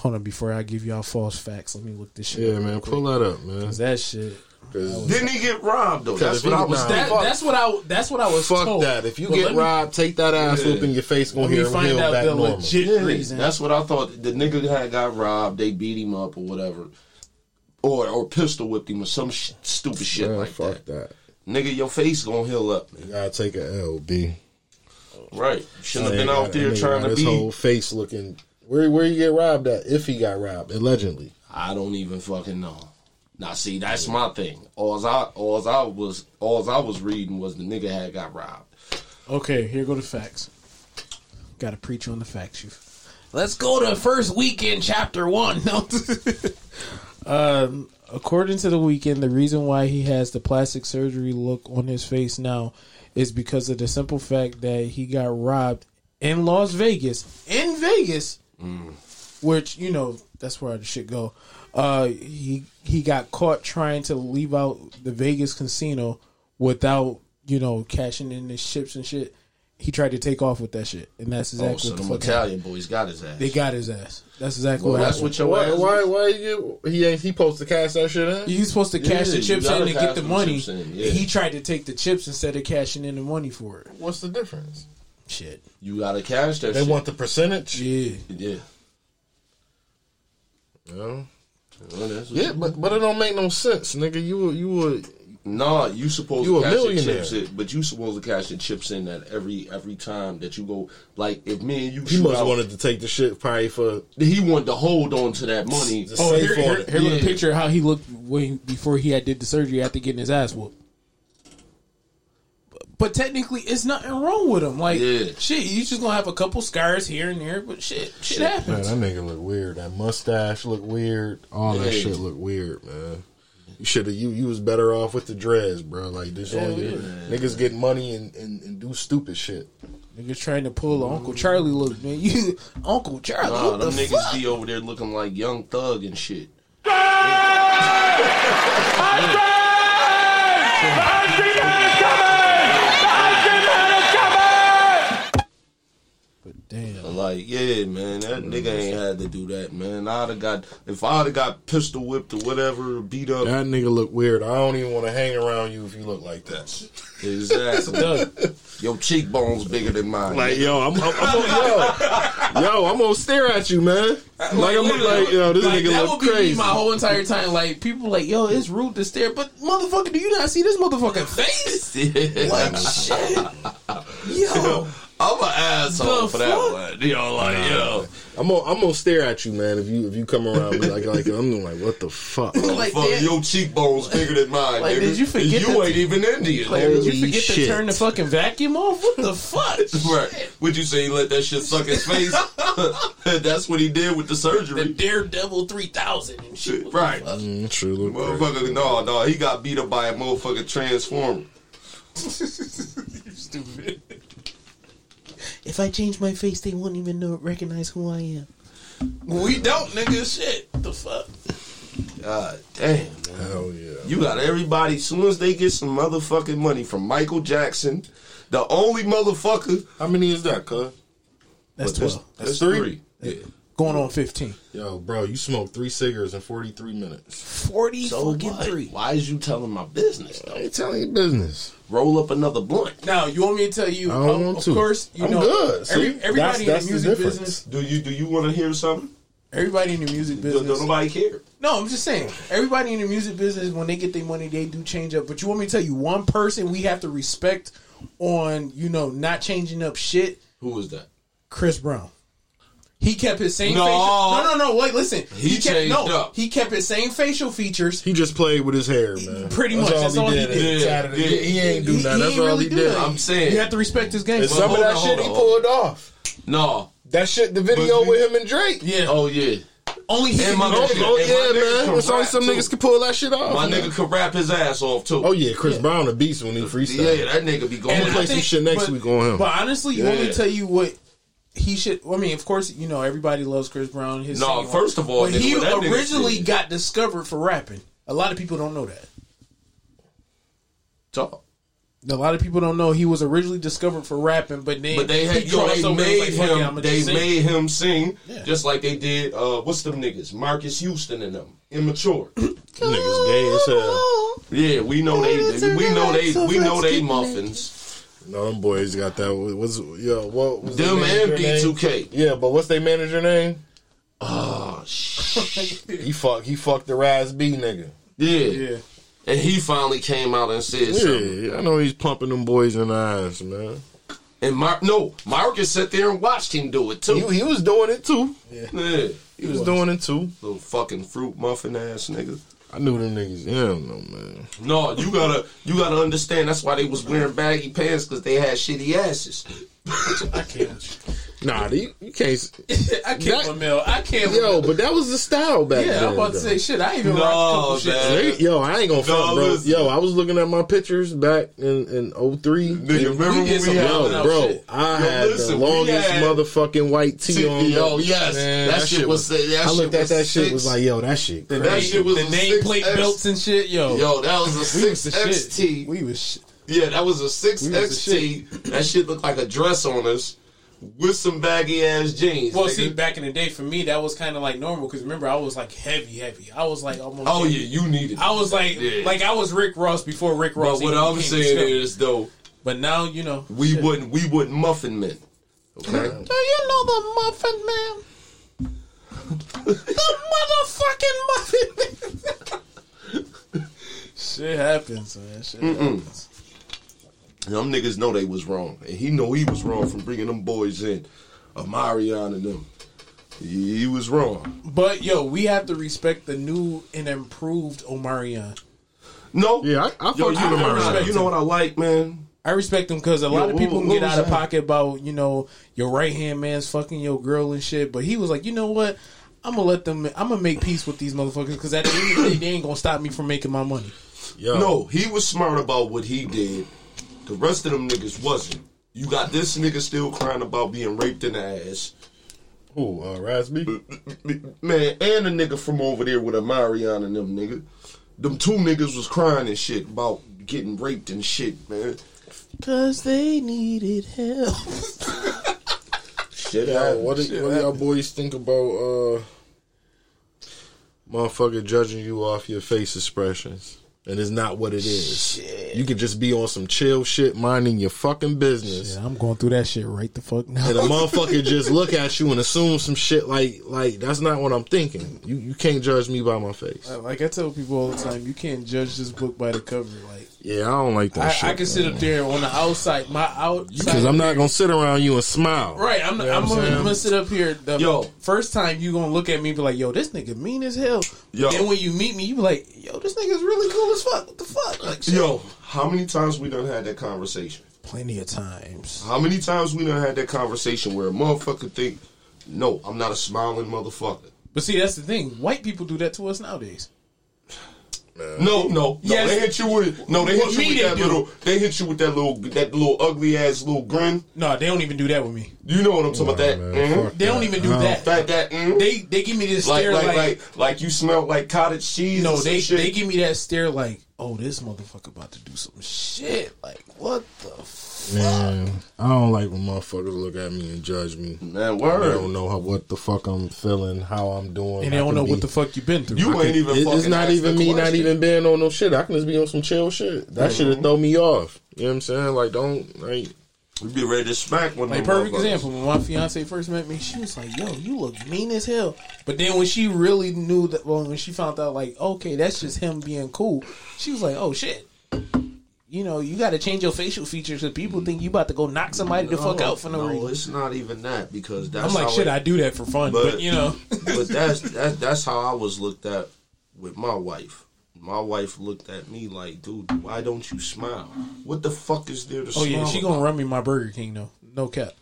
Hold on, before I give y'all false facts, let me look this shit up. Yeah, man, quick. Pull that up, man. Cause that shit. Cause didn't he get robbed though? That's what I was. That, that's what I. That's what I was. Fuck told. That. If you well, get robbed, me, take that ass whooping yeah. your face gonna heal back the normal. Legit yeah. reason. That's what I thought. The nigga had got robbed. They beat him up or whatever, or or pistol whipped him or some sh- stupid shit man, like fuck that. Fuck that. Nigga, your face gonna heal up. Man. You gotta take an L, B. Right. Shouldn't have been out there trying to be. His whole face looking. Where where you get robbed at? If he got robbed, allegedly, I don't even fucking know. Now, see, that's my thing. All I all I was all I was reading was the nigga had got robbed. Okay, here go the facts. Got to preach on the facts, you. Let's go to First Weeknd, chapter one. No. um, according to The Weeknd, the reason why he has the plastic surgery look on his face now is because of the simple fact that he got robbed in Las Vegas. In Vegas. Mm. Which, you know, that's where the shit go. Uh, he he got caught trying to leave out the Vegas casino without, you know, cashing in his chips and shit. He tried to take off with that shit, and that's exactly. Oh, so the Italian boys got his ass. They got his ass. That's exactly. Well, what that's what your why, ass. Why? Why you? He ain't. He supposed to cash that shit in. He's supposed to cash yeah, the chips in and get the money. Yeah. He tried to take the chips instead of cashing in the money for it. What's the difference? Shit. You gotta cash that they shit. They want the percentage? Yeah. Yeah. No. Well, that's what yeah, but, but it don't make no sense, nigga. You were, you were Nah, you supposed you to cash your chips in, but you supposed to cash your chips in that every every time that you go, like if me and you he must out, wanted to take the shit probably for he wanted to hold on to that money. To oh, here, here, here yeah. a picture of how he looked when before he had did the surgery after getting his ass whooped. But technically, it's nothing wrong with him. Like, yeah. shit, you just gonna have a couple scars here and there, but shit, shit, shit happens. Man, that nigga look weird. That mustache look weird. All yeah. that shit look weird, man. You should have, you, you was better off with the dreads, bro. Like, this all yeah, niggas get money and, and, and do stupid shit. Niggas trying to pull an Uncle Charlie look, man. You, Uncle Charlie, nah, what them the niggas fuck? Be over there looking like Young Thug and shit. Damn. Like, yeah, man, that nigga ain't had to do that, man. I'd have got, if I'd have got pistol whipped or whatever, beat up. That nigga look weird. I don't even want to hang around you if you look like that. Exactly. Your cheekbones bigger than mine. Like, yo, I'm, I'm, I'm on, yo, yo, I'm gonna stare at you, man. Like, like I'm like, yo, this like, nigga that look would be crazy. Me my whole entire time, like, people like, yo, it's rude to stare, but motherfucker, do you not see this motherfucking face? Yeah. Like, shit, yo. I'm an asshole the for fuck? That one. You know, like, nah, yo. I'm gonna I'm gonna stare at you, man, if you if you come around me like like I'm like, what the fuck? Like, fuck your cheekbones bigger than mine, like, nigga. Did you forget you to, ain't even Indian, like, did you forget shit. To turn the fucking vacuum off? What the fuck? Right. Would you say he let that shit suck his face? That's what he did with the surgery. The Daredevil three thousand and shit. Right. Mm, true. Motherfucker, no, no, he got beat up by a motherfucking transformer. You stupid. If I change my face, they won't even know, recognize who I am. We don't, nigga. Shit. What the fuck? God damn, man. Hell yeah. You got everybody, as soon as they get some motherfucking money from Michael Jackson, the only motherfucker. How many is that, cuz? That's twelve. That's, that's, that's three. three. That's yeah. Going on fifteen. Yo, bro, you smoked three cigarettes in forty-three minutes. forty so fucking what? Three. Why is you telling my business, though? I ain't telling your business. Roll up another blunt. Now, you want me to tell you? I don't um, want of to. course, you I'm know. Good. See, every, everybody that's, that's in the music the business. Do you do you want to hear something? Everybody in the music business. Does nobody care? No, I'm just saying. Everybody in the music business, when they get their money, they do change up. But you want me to tell you one person we have to respect on, you know, not changing up shit? Who is that? Chris Brown. He kept his same no. facial... No, no, no, wait, listen. He, he kept, changed no, up. He kept his same facial features. He just played with his hair, man. Pretty much. That's all he did. He ain't do nothing. That's all he did. I'm saying... You have to respect his game. And some of that shit he pulled off. No. That shit, the video with him and Drake. Yeah. Oh, yeah. Only him. Oh, yeah, man. It's only some niggas can pull that shit off. My nigga could rap his ass off, too. Oh, yeah. Chris Brown a beast when he freestyle. Yeah, that nigga be going. I'm going to play some shit next week on him. But honestly, let me tell you what... He should. I mean, of course, you know everybody loves Chris Brown. His no, first of all, but nigga, he that originally got discovered for rapping. A lot of people don't know that. Talk. A lot of people don't know he was originally discovered for rapping, but then but they had, yo, they made like, him. Hey, they made him sing yeah. just like they did. Uh, what's them niggas? Marcus Houston and them. Immature niggas, gay as hell. Yeah, we know they. they we know they. So we know they muffins. No, them boys got that. What's yo? What was them and B two K? Yeah, but what's their manager name? Oh shit! he fuck. He fucked the Raz B nigga. Yeah, yeah. And he finally came out and said, yeah, something. Yeah, I know he's pumping them boys in the ass, man. And Mar- no, Marcus sat there and watched him do it too. He, he was doing it too. Yeah, yeah he, he was, was doing it too. Little fucking fruit muffin ass nigga. I knew them niggas. Yeah, no man. No, you gotta, you gotta understand. That's why they was wearing baggy pants because they had shitty asses. I can't. Nah, you, you can't. I can't. That, Mel, I can't. Yo, remember. But that was the style back yeah, then. Yeah, I'm about though. to say shit. I even no, rocked a couple shit. Yo, I ain't gonna no, front, bro. Listen. Yo, I was looking at my pictures back in in oh three. Nigga, remember when we had yo, bro? Shit. I yo, had listen, the longest had, motherfucking white tee see, on. Yo, yes, man, that, that shit was. was that I looked at that shit. Was like, yo, that shit. Crazy. That shit was the nameplate belts and shit. Yo, yo, that was a six XT. We was. Yeah, that was a six X T. That shit looked like a dress on us with some baggy ass jeans. Well, nigga. See, back in the day, for me, that was kind of like normal because remember, I was like heavy, heavy. I was like almost. Oh, heavy. Yeah, you needed I was like, yeah. like I was Rick Ross before Rick Ross. But what I'm saying is, though. But now, you know. We shit. wouldn't, we wouldn't muffin men. Okay? Do you know the muffin man? The motherfucking muffin man. Shit happens, man. Shit Mm-mm. happens. Them niggas know they was wrong. And he know he was wrong from bringing them boys in. Omarion and them. He was wrong. But, yo, we have to respect the new and improved Omarion. No. Yeah, I, I fuck with Omarion. You know what I like, man? I respect him because a lot yo, of people what, what get out of that? pocket about, you know, your right-hand man's fucking your girl and shit. But he was like, you know what? I'm going to let them, I'm going to make peace with these motherfuckers because at the end of the day, they ain't going to stop me from making my money. Yo. No, he was smart about what he did. The rest of them niggas wasn't. You got this nigga still crying about being raped in the ass. Who, uh, Rasby? Man, and the nigga from over there with Omarion and them nigga. Them two niggas was crying and shit about getting raped and shit, man. Cause they needed help. Shit, yo, what do y'all boys think about, uh, motherfucker judging you off your face expressions? And it's not what it is. Shit. You can just be on some chill shit, minding your fucking business. Yeah, I'm going through that shit right the fuck now. And a motherfucker just look at you and assume some shit like, like that's not what I'm thinking. You you can't judge me by my face. Like I tell people all the time, you can't judge this book by the cover. Like, yeah, I don't like that I, shit. I can man. sit up there on the outside, my outside. Because I'm not going to sit around you and smile. Right. I'm, you know I'm going to sit up here. The yo. first time you going to look at me and be like, yo, this nigga mean as hell. Yo. And when you meet me, you be like, yo, this nigga's really cool as fuck. What the fuck? Like, shit. Yo, how many times we done had that conversation? Plenty of times. How many times we done had that conversation where a motherfucker think, no, I'm not a smiling motherfucker. But see, that's the thing. White people do that to us nowadays. Man. No, no, yes. no. They hit you with no. They hit what you with that do. little. They hit you with that little. That little ugly ass little grin. No, they don't even do that with me. You know what I'm talking about? That mm-hmm. they don't even do no. that. That, that mm-hmm. they they give me this like, stare like like, like like you smell like cottage cheese. No, they shit. they give me that stare like, oh, this motherfucker about to do some shit. Like what the fuck? Man, I don't like when motherfuckers look at me and judge me. Man, word. They don't know how, what the fuck I'm feeling, how I'm doing, and they don't know be, what the fuck you been through. You I ain't can, even. It, fucking it's not even me. Question. Not even being on no shit. I can just be on some chill shit. That mm-hmm. shit will throw me off. You know what I'm saying? Like don't like. We be ready to smack one. Like perfect example, when my fiance first met me, she was like, "Yo, you look mean as hell." But then when she really knew that, well, when she found out, like, okay, that's just him being cool. She was like, "Oh shit, you know, you got to change your facial features if people think you about to go knock somebody no, the fuck out for no, no reason. No, it's not even that, because that's I'm like, how shit, it, I do that for fun, but, but you know. But that's, that's, that's how I was looked at with my wife. My wife looked at me like, dude, why don't you smile? What the fuck is there to oh, smile? Oh, yeah, she gonna run me my Burger King, though. No cap.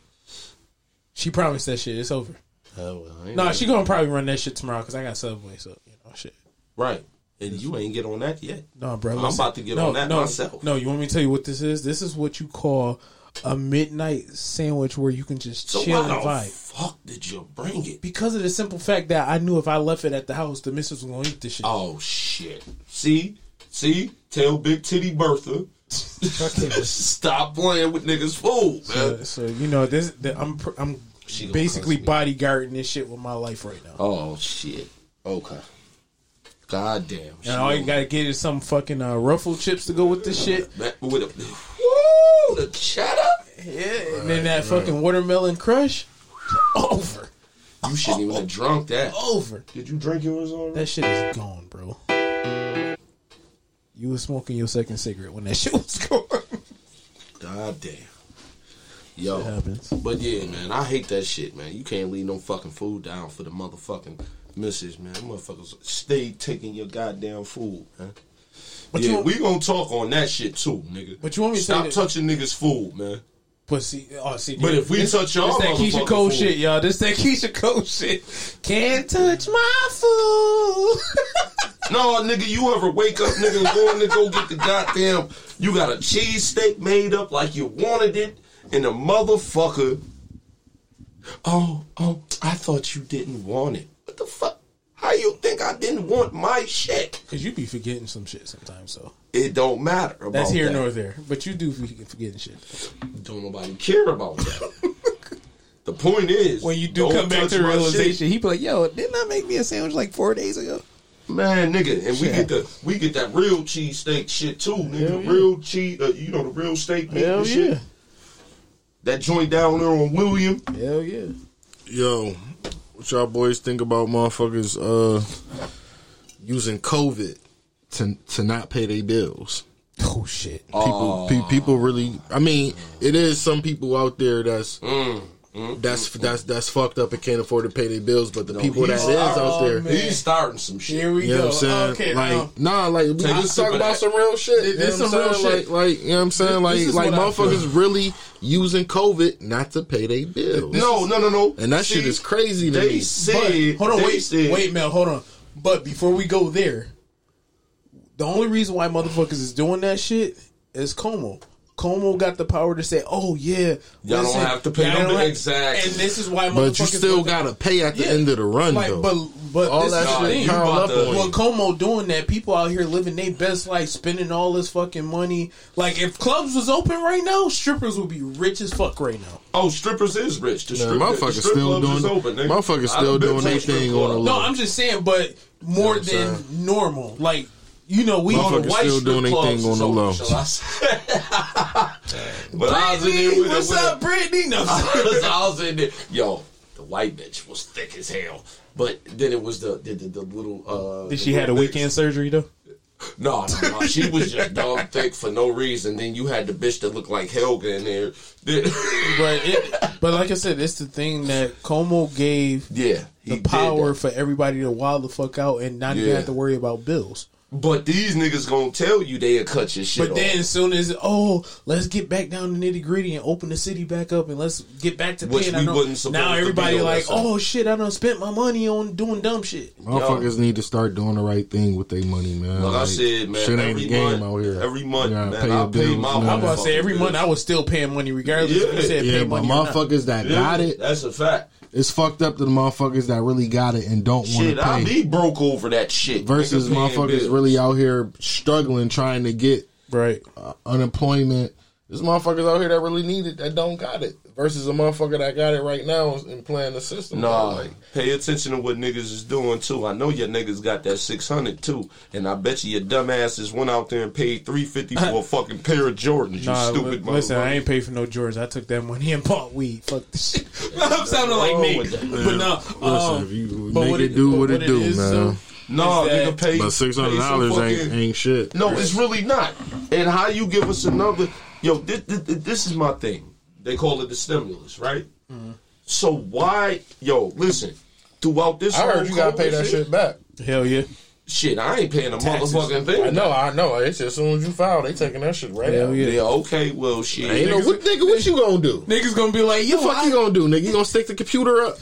She promised that shit. It's over. Oh, well, I ain't nah, she gonna probably run that shit tomorrow because I got Subway, so, you know, shit. Right. And you ain't get on that yet. No, bro. I'm about to get no, on that no, myself. No, you want me to tell you what this is? This is what you call a midnight sandwich where you can just so chill and vibe. Why the fuck did you bring it? Because of the simple fact that I knew if I left it at the house, the missus was going to eat this shit. Oh, shit. See? See? Tell Big Titty Bertha. Stop playing with niggas' food, man. So, so you know, this. The, I'm I'm basically bodyguarding this shit with my life right now. Oh, shit. Okay. God damn. And all you gotta get is some fucking uh, Ruffle chips to go with this shit. With a, woo, the cheddar. Yeah, and right, then that right. fucking watermelon crush. Over. You shouldn't even have drunk that. Over. Did you drink yours already? That shit is gone, bro. You was smoking your second cigarette when that shit was gone. God damn. Yo. Shit happens. But yeah, man, I hate that shit, man. You can't leave no fucking food down for the motherfucking missus, man. Motherfuckers stay taking your goddamn food, man. But yeah, you, we gonna talk on that shit too, nigga. But you want me to stop say touching that, niggas' food, man. But see, oh, see, dude, but if we this, touch y'all, this that Keyshia Cole food, shit, y'all. This that Keyshia Cole shit. Can't touch my food. No, nigga, you ever wake up, nigga, going to go get the goddamn? You got a cheesesteak made up like you wanted it, and the motherfucker. Oh, oh, I thought you didn't want it. What the fuck? How you think I didn't want my shit? Because you be forgetting some shit sometimes, so. It don't matter about That's here that. nor there. But you do be forgetting shit. Don't nobody care about that. The point is, when you do come back to realization, shit. He be like, yo, didn't I make me a sandwich like four days ago? Man, nigga, and shit. we get the we get that real cheesesteak shit too, nigga. Yeah. Real cheese, uh, you know, the real steak meat and shit. Yeah. That joint down there on William. Hell yeah. Yo. What y'all boys think about motherfuckers uh, using COVID to to not pay their bills? Oh shit! People, oh. Pe- people really. I mean, it is some people out there that's mm. Mm. that's mm. that's that's fucked up and can't afford to pay their bills. But the no, people that is out there, man. He's starting some shit. Here we you go. Know what I'm oh, okay, like no. nah, like we just talk about that. some real shit. It, it's you know some real shit. Like, like you know what I'm saying? Like like motherfuckers really. Using COVID not to pay their bills. No, no, no, no. And that See, shit is crazy to they me. Said, but, hold on, they wait, said. wait, man, hold on. But before we go there, the only reason why motherfuckers is doing that shit is Cuomo. Cuomo got the power to say, "Oh yeah, y'all listen, don't have to pay them have, exactly." And this is why, motherfuckers but you still gotta pay at the yeah. end of the run, like, though. But but all this that shit thing, piled up. The, on well, Cuomo doing that. People out here living their best life, spending all this fucking money. Like if clubs was open right now, strippers would be rich as fuck right now. Oh, strippers is rich. The yeah, strip, motherfuckers the strip still doing. Open, motherfuckers still doing their thing on the low. No, I'm just saying, but more you know than normal, like. You know, we on the white still doing anything on the low. But I was in there with what's with up, Brittany? No, I was in there. Yo, the white bitch was thick as hell. But then it was the the, the, the little. Uh, Did the she little had a weekend bitch. surgery though? No, no, no, she was just dog thick for no reason. Then you had the bitch that looked like Helga in there. But it, but like I said, it's the thing that Como gave. Yeah, the power for everybody to wild the fuck out and not yeah. even have to worry about bills. But these niggas gonna tell you they'll cut your shit off. But then as soon as, oh, let's get back down to nitty gritty and open the city back up and let's get back to paying. I don't, now everybody like, oh shit, I done spent my money on doing dumb shit. Motherfuckers need to start doing the right thing with their money, man. Like, like I said, man, shit ain't the game out here. Every month, man, I pay my money. I'm about to say, every month I was still paying money regardless if you said pay money or not. Yeah, motherfuckers that got it. That's a fact. It's fucked up to the motherfuckers that really got it and don't want to pay. Shit, I be broke over that shit. Versus motherfuckers really out here struggling, trying to get right uh, unemployment. There's motherfuckers out here that really need it that don't got it. Versus a motherfucker that got it right now and playing the system. Nah, like, pay attention to what niggas is doing too. I know your niggas got that six hundred too, and I bet you your dumb asses went out there and paid three fifty for a fucking pair of Jordans. Nah, you stupid motherfucker. Listen, I ain't paid for no Jordans. I took that money and bought weed. Fuck this shit. I'm sounding like me, but no. Um, listen, if you make it do what it do, man. No, nigga, pay. But six hundred dollars ain't ain't shit. No, it's really not. And how you give us another? Yo, this, this, this is my thing. They call it the stimulus, right? Mm-hmm. So why, yo? Listen, throughout this, I heard you gotta pay that shit, shit back. Hell yeah. Shit, I ain't paying a taxes. Motherfucking thing. I know, I know. It's as soon as you file, they taking that shit right now. Yeah, yeah, okay, well, shit. Ain't niggas, no, what, nigga, what you gonna do? Niggas gonna be like, yo, what the fuck I, you gonna do, nigga? You gonna stick the computer up?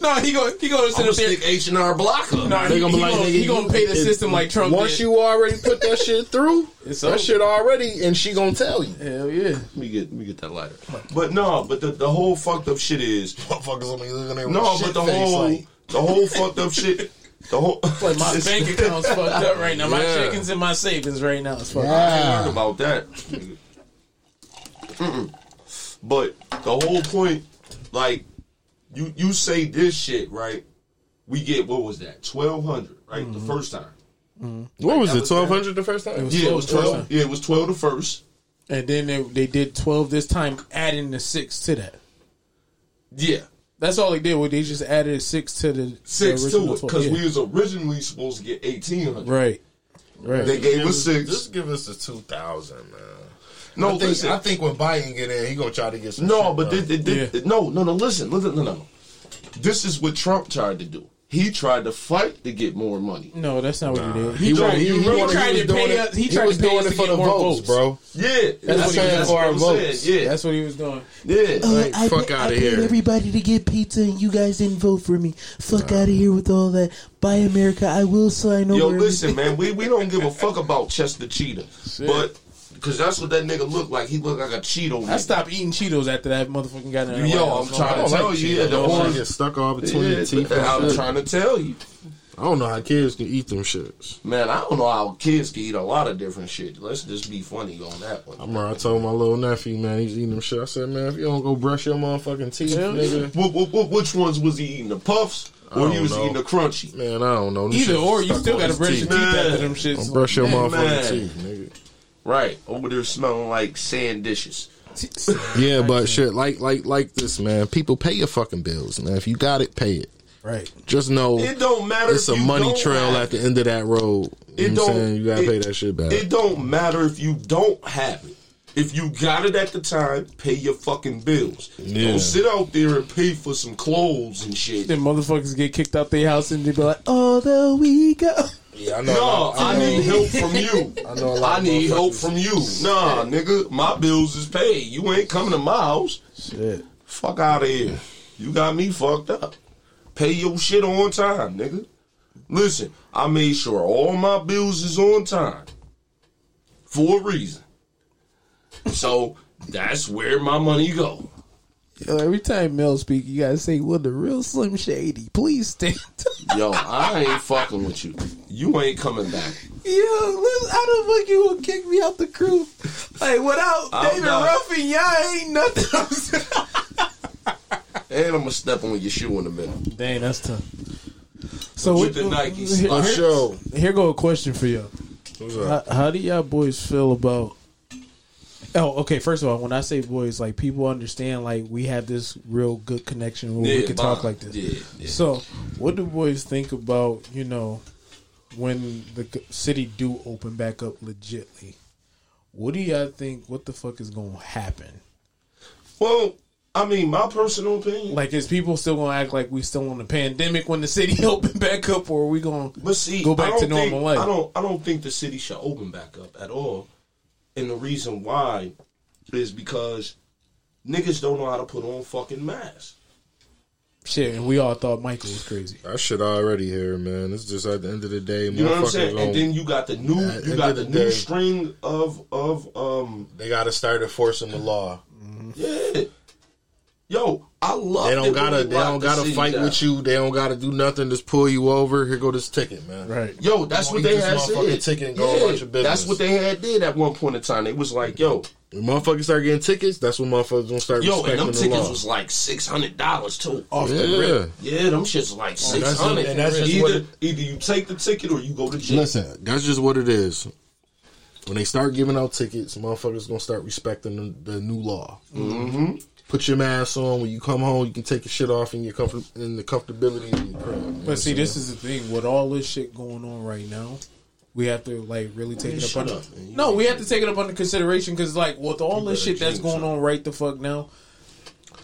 No, he gonna he gonna sit up there. H and R Block up. Nah, they gonna be like, gonna, nigga, he gonna pay the system like Trump once did. You already put that shit through, it's that over. Shit already, and she gonna tell you. Hell yeah. Let me get, let me get that lighter. But no, but the, the whole fucked up shit is... Motherfuckers only looking at no, shit but the face, whole like. The whole fucked up shit... The whole like my bank account's fucked up right now. Yeah. My checking's in my savings right now. It's fucked up. I ain't worried about that. Mm-mm. But the whole point, like, you you say this shit, right? We get, what was that? twelve hundred, right? Mm-hmm. The first time. Mm-hmm. Like, what was it? twelve hundred the first time? It was yeah, it was twelve. Yeah, it was twelve the first. And then they, they did twelve this time, adding the six to that. Yeah. That's all they did. Well, they just added six to the six the to it because yeah. we was originally supposed to get eighteen hundred. Right, right. They gave us six. Just give us the two thousand, man. No, I think, listen. I think when Biden get in, he gonna try to get some. No, shit but done. They, they, they, yeah. no, no, no. Listen, listen, no, no. This is what Trump tried to do. He tried to fight to get more money. No, that's not nah. what he did. He, he tried, he, he, he tried he to pay us. He, he tried was to pay doing us it to for get the more votes, votes, bro. Yeah, that's, that's what he was that's for our votes. Said. Yeah, that's what he was doing. Yeah, uh, like, I, fuck out of here. I paid everybody to get pizza, and you guys didn't vote for me. Fuck nah. out of here with all that. Buy America. I will sign over. Yo, listen, man. We we don't give a fuck about Chester Cheetah, shit. But. Because that's what that nigga looked like. He looked like a Cheeto. I nigga. stopped eating Cheetos after that motherfucking got in. Yo, I'm trying to tell you. The orange gets stuck all between your teeth. I'm trying to tell you. I don't know how kids can eat them shits. Man, I don't know how kids can eat a lot of different shit. Let's just be funny on that one. I remember I told my little nephew, man, he's eating them shit. I said, man, if you don't go brush your motherfucking teeth, yeah. nigga. What, what, what, which ones was he eating? The puffs? Or he was know. eating a crunchy? Man, I don't know. Them either or, you still got to brush your teeth after them shits. Don't brush your motherfucking teeth, nigga. Right, over there smelling like sand dishes. Yeah, but shit, like like like this, man. People pay your fucking bills, man. If you got it, pay it. Right. Just know it don't matter. It's a money trail at the end of that road. You know what I'm saying? You gotta pay that shit back. It don't matter if you don't have it. If you got it at the time, pay your fucking bills. Yeah. Don't sit out there and pay for some clothes and shit. Then motherfuckers get kicked out their house and they be like, although we go. Yeah, I know. No, I, I need help from you. I know. A lot I need help from you. Nah, nigga, my bills is paid. You ain't coming to my house. Shit. Fuck out of here. You got me fucked up. Pay your shit on time, nigga. Listen, I made sure all my bills is on time. For a reason. So, that's where my money go. Yo, every time Mel speak, you gotta say, "Well, the real Slim Shady, please stand." Yo, I ain't fucking with you. You ain't coming back. Yo, listen, how the fuck you gonna kick me out the crew? Like, without I'm David not. Ruffin, y'all ain't nothing. And I'm gonna step on your shoe in a minute. Dang, that's tough. So with the Nikes, here, here, show. Here go a question for y'all. How, how do y'all boys feel about? Oh, okay. First of all, when I say boys, like people understand, like we have this real good connection where yeah, we can mom. talk like this. Yeah, yeah. So, what do boys think about you know when the city do open back up legitly? What do y'all think? What the fuck is gonna happen? Well, I mean, my personal opinion, like, is people still gonna act like we still in the pandemic when the city open back up, or are we gonna see, go back to normal think, life? I don't. I don't think the city should open back up at all. And the reason why is because niggas don't know how to put on fucking masks. Shit, and we all thought Michael was crazy. That shit already here, man. It's just at the end of the day, you know what I'm saying. Gonna, and then you got the new, you got the, the new day, string of of um. They got to start enforcing the law. Mm-hmm. Yeah. Yo, I love. They don't gotta. They don't gotta fight down. with you. They don't gotta do nothing. Just pull you over. Here go this ticket, man. Right. Yo, that's what they had said. Ticket and go yeah, about your business. That's what they had did at one point in time. They was like, yo, when motherfuckers start getting tickets, that's when motherfuckers gonna start. Yo, and them the tickets law. was like six hundred dollars too. Off yeah. the rip. Yeah, them shits like six hundred. And that's just either, either you take the ticket or you go to jail. Listen, that's just what it is. When they start giving out tickets, motherfuckers gonna start respecting the, the new law. Mm-hmm. Put your mask on. When you come home, you can take your shit off in your comfort, in the comfortability in your crib. But see, this is the thing. With all this shit going on right now, we have to like really take it up under. No, we have to take it up under consideration because, like, with all this shit that's going on right the fuck now,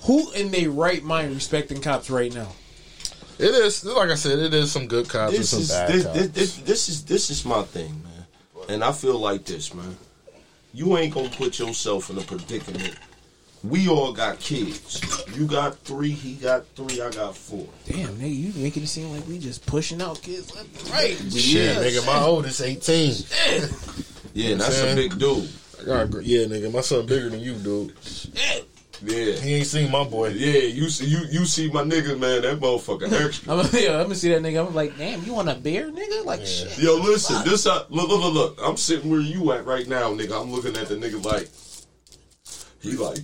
who in their right mind respecting cops right now? It is, like I said, it is some good cops and some bad cops. This, this is this is my thing, man. And I feel like this, man. You ain't gonna put yourself in a predicament. We all got kids. You got three, he got three, I got four. Damn, nigga, you making it seem like we just pushing out kids left and right. Shit, yeah, nigga, my oldest eighteen. Yeah, yeah, that's a big dude. I got, yeah, nigga, my son bigger than you, dude. Yeah. He ain't seen my boy. Yeah, you see, you, you see my nigga, man, that motherfucker extra. I'm gonna see that nigga, I'm like, damn, you want a beer, nigga? Like, yeah. Shit. Yo, listen, this, I, look, look, look, look, I'm sitting where you at right now, nigga. I'm looking at the nigga like, he like,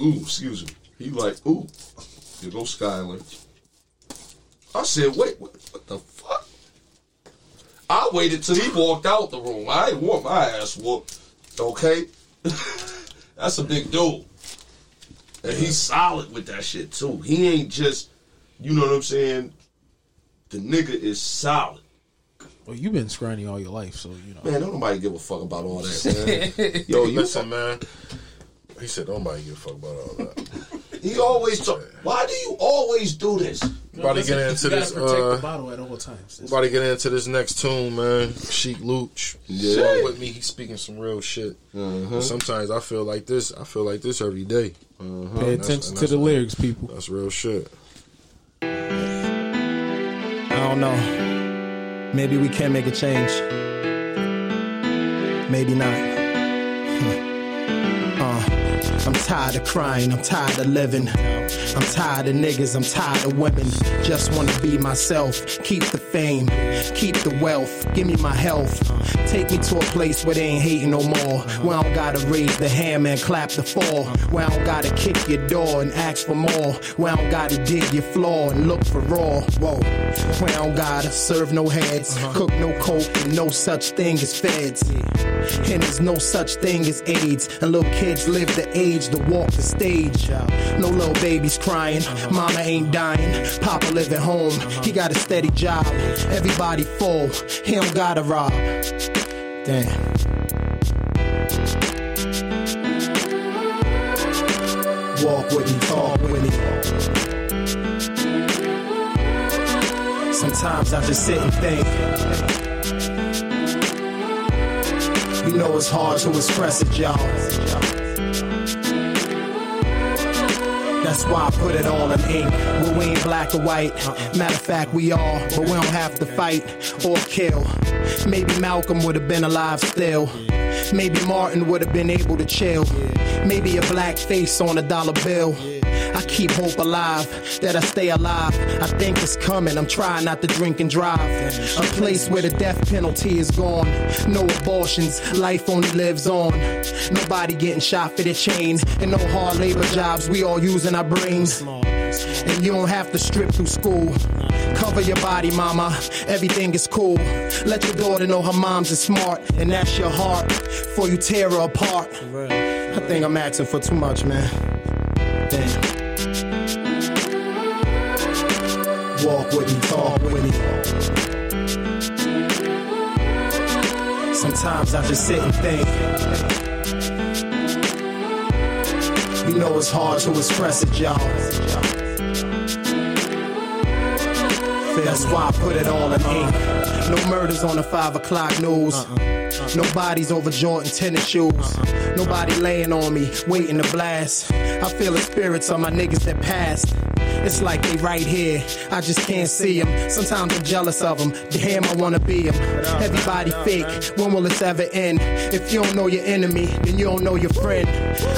ooh, excuse me. He like, ooh, you go Skyler. I said, wait, what, what the fuck? I waited till he walked out the room. I ain't want my ass whooped. Okay? That's a big dude. And he's solid with that shit, too. He ain't just, you know what I'm saying? The nigga is solid. Well, you've been scrawny all your life, so, you know. Man, don't nobody give a fuck about all that, man. Yo, you listen, man. He said, don't mind give a fuck about all that. He always talk. Why do you always do this? You know, about to get into this. Uh, the bottle at all times. About to get into this next tune, man. Sheik Luch. Yeah. Shit. With me, he's speaking some real shit. Uh-huh. Sometimes I feel like this. I feel like this every day. Uh-huh. Pay attention to the lyrics, people. That's real shit. I don't know. Maybe we can make a change. Maybe not. I'm tired of crying, I'm tired of living. I'm tired of niggas, I'm tired of women. Just wanna be myself, keep the fame, keep the wealth, give me my health. Take me to a place where they ain't hating no more. Where I don't gotta raise the hammer and clap the fall. Where I don't gotta kick your door and ask for more. Where I don't gotta dig your floor and look for raw. Whoa. Where I don't gotta serve no heads, cook no coke, and no such thing as feds. And there's no such thing as AIDS. And little kids live the age to walk the stage. No little babies crying, mama ain't dying, papa living home, he got a steady job. Everybody full, he don't gotta rob. Damn. Walk with me, talk with me. Sometimes I just sit and think. You know it's hard to express it, y'all. That's why I put it all in ink. Well, we ain't black or white. Matter of fact, we are, but we don't have to fight or kill. Maybe Malcolm would have been alive still. Maybe Martin would have been able to chill. Maybe a black face on a dollar bill. I keep hope alive, that I stay alive. I think it's coming, I'm trying not to drink and drive. A place where the death penalty is gone. No abortions, life only lives on. Nobody getting shot for their chain. And no hard labor jobs, we all using our brains. And you don't have to strip through school. Cover your body, mama, everything is cool. Let your daughter know her mom's is smart. And that's your heart, before you tear her apart. I think I'm asking for too much, man. Damn. Walk with me, talk with me. Sometimes I just sit and think. You know it's hard to express it, y'all. That's why I put it all in ink. No murders on the five o'clock news. Nobody's over Jordan tennis shoes. Nobody laying on me, waiting to blast. I feel the spirits of my niggas that passed. It's like they right here, I just can't see them. Sometimes I'm jealous of them, damn I wanna be them. Everybody fake, when will this ever end? If you don't know your enemy, then you don't know your friend.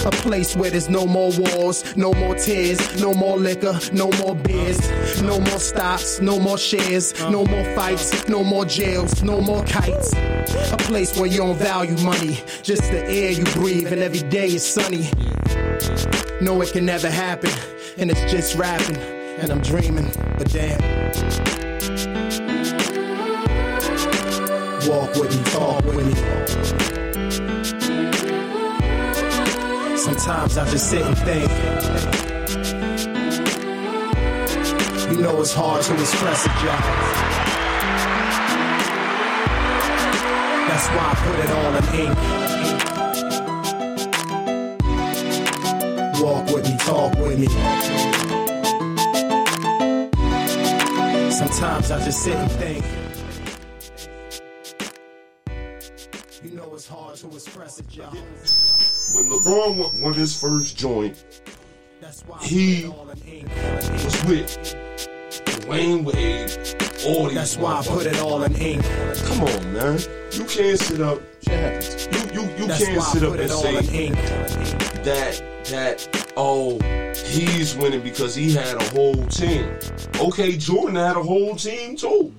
A place where there's no more wars, no more tears, no more liquor, no more beers. No more stops, no more shares, no more fights, no more jails, no more kites. A place where you don't value money, just the air you breathe and every day is sunny. No, it can never happen. And it's just rapping, and I'm dreaming, but damn. Walk with me, talk with me. Sometimes Sometimes I just sit and think. You know it's hard to express it, y'all. That's why I put it all in ink. Walk with me, talk with me. Sometimes I just sit and think. You know it's hard to express it, y'all. When LeBron won, won his first joint, he was with Dwayne Wade. All That's why I put it all in ink. Come on, man. You can't sit up. You you you That's can't sit up and say that that oh he's winning because he had a whole team. Okay, Jordan had a whole team too.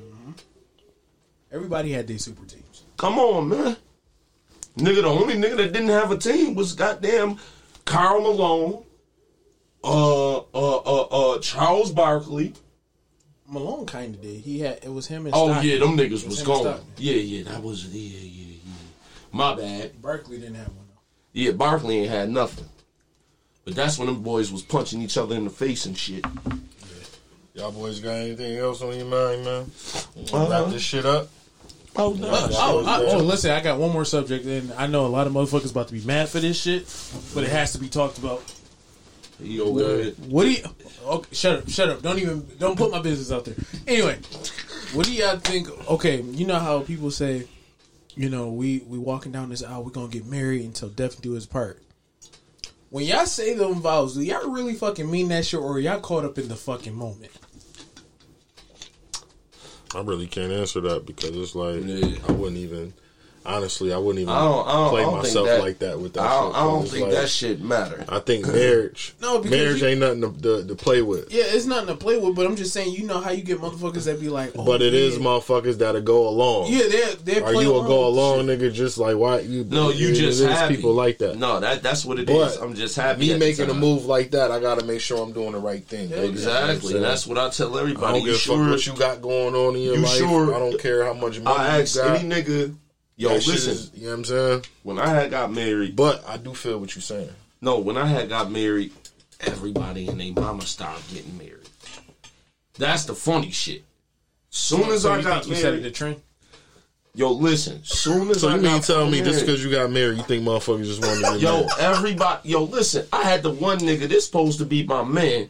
Everybody had their super teams. Come on, man. Nigga, the only nigga that didn't have a team was goddamn Karl Malone, uh uh uh uh Charles Barkley. Malone kind of did. He had it was him and oh Stockton. Yeah, them niggas was, was gone. Yeah, yeah, that was yeah, yeah, yeah. My bad. Barkley didn't have one. Though. Yeah, Barkley ain't had nothing. But that's when them boys was punching each other in the face and shit. Yeah. Y'all boys got anything else on your mind, man? You wanna uh-huh. wrap this shit up. Oh no! Uh, oh, I, oh, listen, I got one more subject, and I know a lot of motherfuckers about to be mad for this shit, but it has to be talked about. Yo, what do you? Okay, shut up! Shut up! Don't even don't put my business out there. Anyway, what do y'all think? Okay, you know how people say, you know, we we walking down this aisle, we're gonna get married until death do his part. When y'all say them vows, do y'all really fucking mean that shit, or are y'all caught up in the fucking moment? I really can't answer that because it's like yeah. I wouldn't even. Honestly, I wouldn't even I don't, I don't, play myself that, like that with that I don't, shit. I don't think like, that shit matter. I think marriage, no, marriage you, ain't nothing to, to, to play with. Yeah, it's nothing to play with, but I'm just saying, you know how you get motherfuckers that be like, oh, but it man. Is motherfuckers that'll go along. Yeah, they're, they're Are you a go along nigga just like, why? You, no, you, you just happy. People like that. No, that, that's what it but is. I'm just happy. Me making a move like that, I got to make sure I'm doing the right thing. Yeah, exactly. You know what that's what I tell everybody. I don't give a fuck what you got going on in your you life. Sure? I don't care how much money I ask any nigga. Yo, that listen. Is, you know what I'm saying? When I had got married... But I do feel what you're saying. No, when I had got married, everybody and their mama stopped getting married. That's the funny shit. Soon as so I got married... The trend? Yo, listen. Soon as so I got married... So you mean tell me just because you got married, you think motherfuckers just want to get yo, married? Yo, everybody... Yo, listen. I had the one nigga that's supposed to be my man.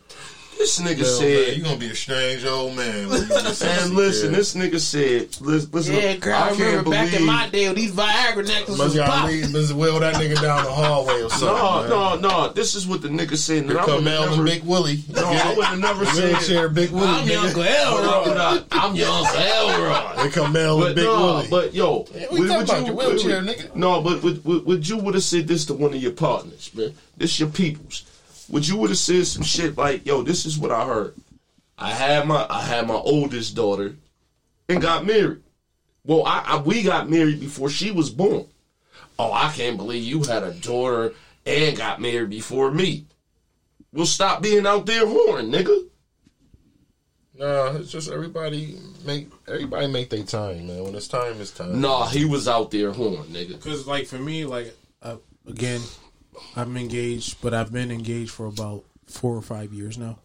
This nigga yo, said... Man, you gonna be a strange old man. And listen, this nigga said... Listen, listen yeah, girl, I, I remember believe, back in my day, these Viagra necklaces was popping. Must well that nigga down the hallway or something. No, man. no, no. This is what the nigga said. Here come L and Big Willie. No, I would have never said... Wheelchair Big Willie, I'm your Uncle Elrod. I'm your Uncle Elrod. Here come L and Big no, Willie. But, yo... Yeah, we talking about you, your wheelchair, would, nigga. No, but would, would, would you would have said this to one of your partners, man? This your peoples. Would you would have said some shit like, yo, this is what I heard. I had my I had my oldest daughter and got married. Well, I, I we got married before she was born. Oh, I can't believe you had a daughter and got married before me. We'll stop being out there whoring, nigga. Nah, it's just everybody make everybody make their time, man. When it's time, it's time. Nah, he was out there whoring, nigga. Because, like, for me, like, uh, again... I'm engaged, but I've been engaged for about four or five years now.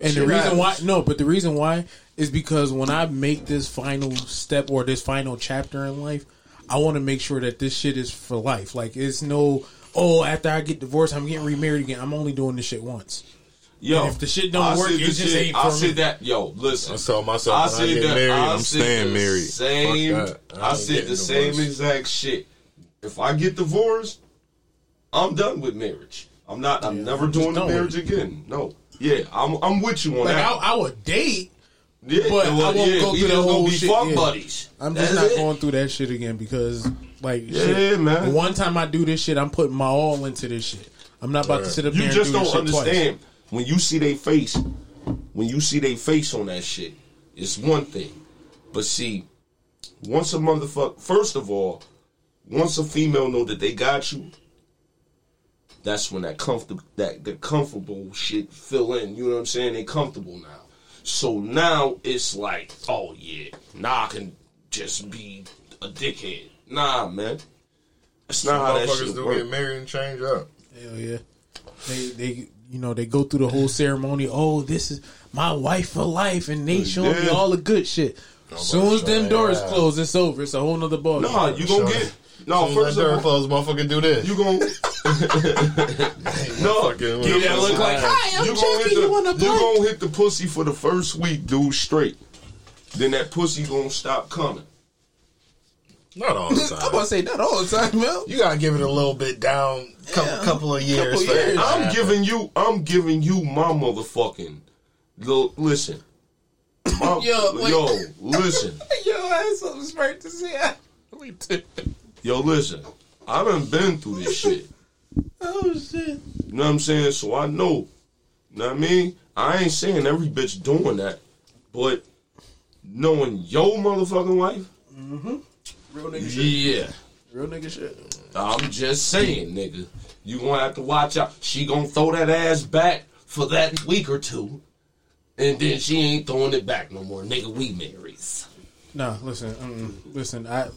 And the reason why, no, but the reason why is because when I make this final step or this final chapter in life, I want to make sure that this shit is for life. Like, it's no, oh, after I get divorced, I'm getting remarried again. I'm only doing this shit once. Yo, and if the shit don't I work, it just shit, ain't for I me. I said that. Yo, listen. I told myself when I, I get that, married, I I'm staying married. Same, I, I said the same exact shit. If I get divorced, I'm done with marriage. I'm not. I'm yeah, never I'm doing marriage again. No. Yeah, I'm. I'm with you on like that. I, I would date, yeah, but I won't yeah, go through that whole shit. Fuck yeah. buddies. I'm just That's not it. going through that shit again because, like, yeah, shit, man. One time I do this shit, I'm putting my all into this shit. I'm not about right. to sit up there. You and just do don't this shit understand twice. When you see they face. When you see they face on that shit, it's one thing. But see, once a motherfucker, first of all, once a female know that they got you. That's when that comfortable that the comfortable shit fill in. You know what I'm saying? They comfortable now. So now it's like, oh yeah, now I can just be a dickhead. Nah, man. That's not how that shit works. Motherfuckers do get married and change up. Hell yeah. they they you know they go through the whole ceremony. Oh, this is my wife for life, and they showing me all the good shit. Soon as them doors yeah. close, it's over. It's a whole nother ball. Nah, you gonna sure. get no soon first door close, motherfucker. Do this. You gonna no? Give that look like hi. I'm you gonna hit the, you wanna play? You gonna hit the pussy for the first week, dude. Straight. Then that pussy gonna stop coming. Not all the time. I'm about to say not all the time, Mel. You gotta give it a little bit down. Couple, yeah. couple of years. Couple years. I'm yeah. giving you. I'm giving you my motherfucking. Little, listen. My, yo, like, yo, listen. Yo, I had something smart to say. We did. Yo, listen. I done been through this shit. Oh, shit. You know what I'm saying? So I know. You know what I mean? I ain't saying every bitch doing that. But knowing your motherfucking wife. Mm-hmm. Real nigga shit. Yeah. Real nigga shit. I'm just saying, nigga. You gonna have to watch out. She gonna throw that ass back for that week or two. And then she ain't throwing it back no more, nigga. We marries. No, listen, um, listen. I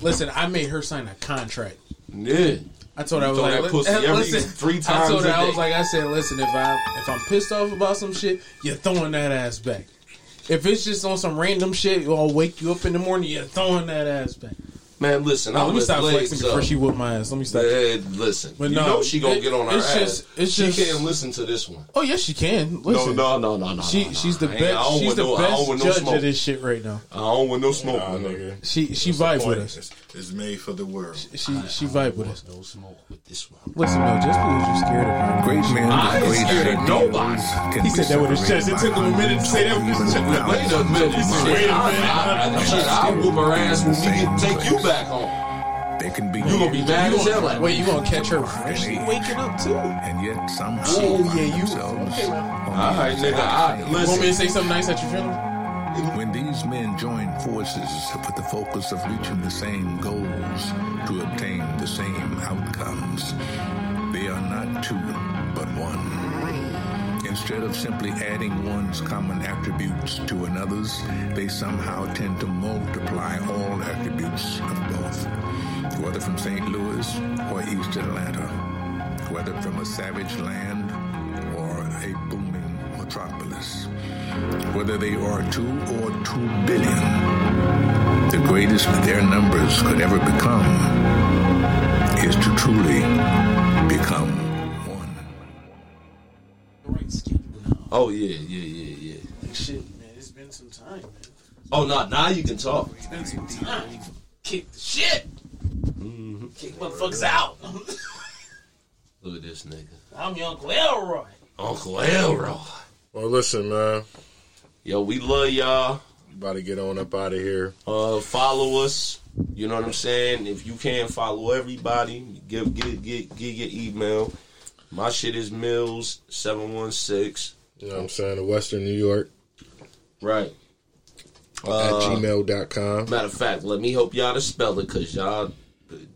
listen. I made her sign a contract. Yeah, I told her I was like, that pussy every listen, three times. I told her I was like, I said, listen, if I if I'm pissed off about some shit, you're throwing that ass back. If it's just on some random shit, I'll wake you up in the morning. You're throwing that ass back. Man, listen. No, let me stop flexing before she whoop my ass. Let me stop. Man, listen. But no, you know she gonna it, get on her it's ass. Just, it's she just, can't listen to this one. Oh, yes, she can. Listen. No, no, no, no, no. She, no, no. She's the best. She's the no, best no judge smoke. Of this shit right now. I don't want no smoke, nah, nigga. She she vibes with us. It's, it's made for the world. She she, I, she vibe with us. No smoke with this one. Listen, no, just because you're scared of great man, I ain't scared of nobody. He said that with his chest. It took him a minute to say that with his chest. Wait a minute. Wait a minute. Shit, I whoop her ass when we get take you. Back home. They can be. You gonna be mad as hell. Like, wait, you gonna catch her freshly waking up too? And yet somehow. Oh yeah, you. Okay, all right, nigga. I, listen. You want me to say something nice at your funeral? When these men join forces with the focus of reaching the same goals to obtain the same outcomes, they are not two but one. Instead of simply adding one's common attributes to another's, they somehow tend to multiply all attributes of both, whether from Saint Louis or East Atlanta, whether from a savage land or a booming metropolis, whether they are two or two billion, the greatest their numbers could ever become is to truly become. Oh, yeah, yeah, yeah, yeah. Like shit, man, it's been some time, man. Oh, no, now you can talk. It's been some time. You can kick the shit. Mm-hmm. Kick motherfuckers out. Look at this nigga. I'm your Uncle Elroy. Uncle Elroy. Well, listen, man. Yo, we love y'all. You about to get on up out of here. Uh, follow us. You know what I'm saying? If you can, follow everybody. Give, get, get, get your email. My shit is Mills seven one six. You know what I'm saying? The Western New York. Right. Uh, at gmail dot com. Matter of fact, let me help y'all to spell it, because y'all,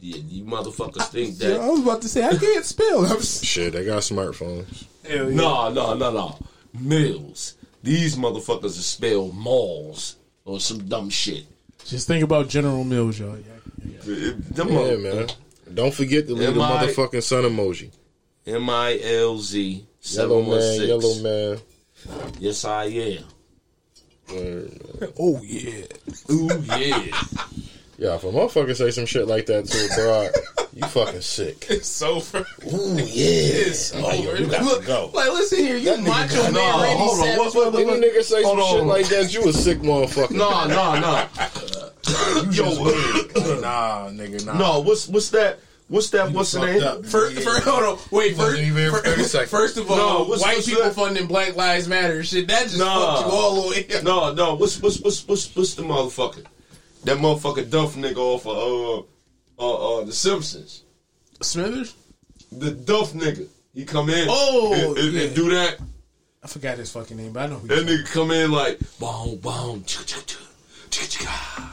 you, you motherfuckers think I, that. Yeah, I was about to say, I can't spell. I'm just... Shit, they got smartphones. Hell yeah. No, no, no, no. Mills. These motherfuckers are spelled malls or some dumb shit. Just think about General Mills, y'all. Yeah, yeah. Them yeah mother- man. Don't forget to leave M I- the motherfucking sun emoji. M I L Z. Yellow man, yellow man. Yes, I am. Oh, yeah. Oh, yeah. Yeah, if a motherfucker say some shit like that to a broad, you fucking sick. It's over. Ooh, yeah. It's over. Like, you got look, to go. Like, listen here. You macho man. No, hold on. What, what, what, what, nigga say some on. Shit like that, you a sick motherfucker. No, no, no. Yo, uh, nah, nigga, nah. No, what's, what's that? What's that? You what's the name? Up, for, yeah. for, hold on. Wait, first, for, first of all, no, what's, white what's people that? Funding Black Lives Matter shit. That just nah. fucked you all the way up. No, no. What's, what's, what's, what's, what's the motherfucker? That motherfucker Duff nigga off of uh, uh, uh, The Simpsons. Smithers? The Duff nigga. He come in oh, and, and, yeah. and do that. I forgot his fucking name, but I know who that nigga come in like, boom, boom, chicka, chicka, chicka,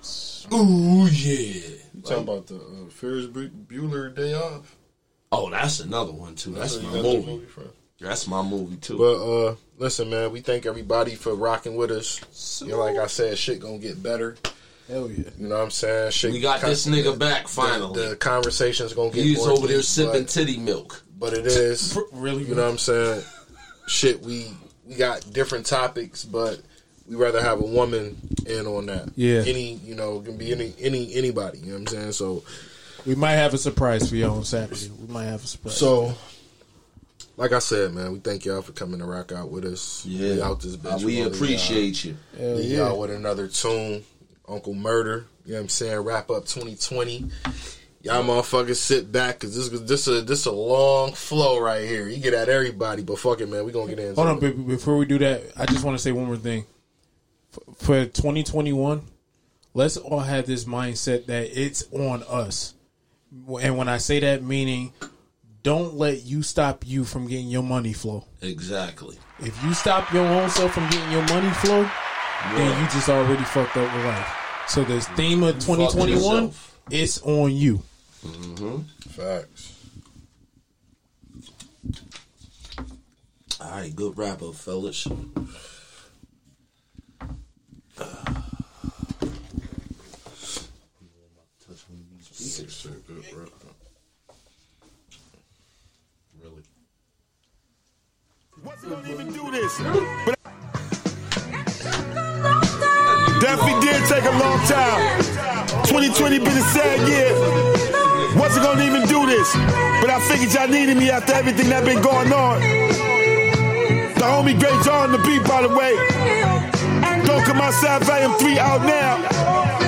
chicka. Ooh, yeah. Like, talking about the uh, Ferris Bueller Day Off. Oh, that's another one too. That's, that's my movie. movie that's my movie too. But uh, listen, man, we thank everybody for rocking with us. So, you know, like I said, shit gonna get better. Hell yeah. You know what I'm saying? Shit. We got this nigga back finally. The, the conversation's gonna get. He's over there sipping titty milk. but it is really, you know what I'm saying? Shit, we we got different topics, but we rather have a woman in on that. Yeah, any you know can be any any anybody. You know what I'm saying? So we might have a surprise for you on Saturday. We might have a surprise. So, like I said, man, we thank y'all for coming to rock out with us. Yeah, we out this bitch. We appreciate y'all. you. Leave yeah. y'all with another tune, Uncle Murder. You know what I'm saying? Wrap up twenty twenty. Y'all motherfuckers sit back, cause this this a this a long flow right here. You get at everybody, but fuck it, man. We gonna get in. Hold on, baby. Before we do that, I just want to say one more thing. For twenty twenty-one, let's all have this mindset that it's on us. And when I say that, meaning don't let you stop you from getting your money flow. Exactly. If you stop your own self from getting your money flow, yeah. then you just already fucked up with life. So the theme of twenty twenty-one, it's on you. Mm-hmm. Facts. All right, good wrap up, fellas. Really? What's he gonna even do this? But I- definitely did take a long time. twenty twenty been a sad year. Wasn't gonna even do this, but I figured y'all needed me after everything that been going on. The homie Great John the beat, by the way. Don't come outside, volume three out now.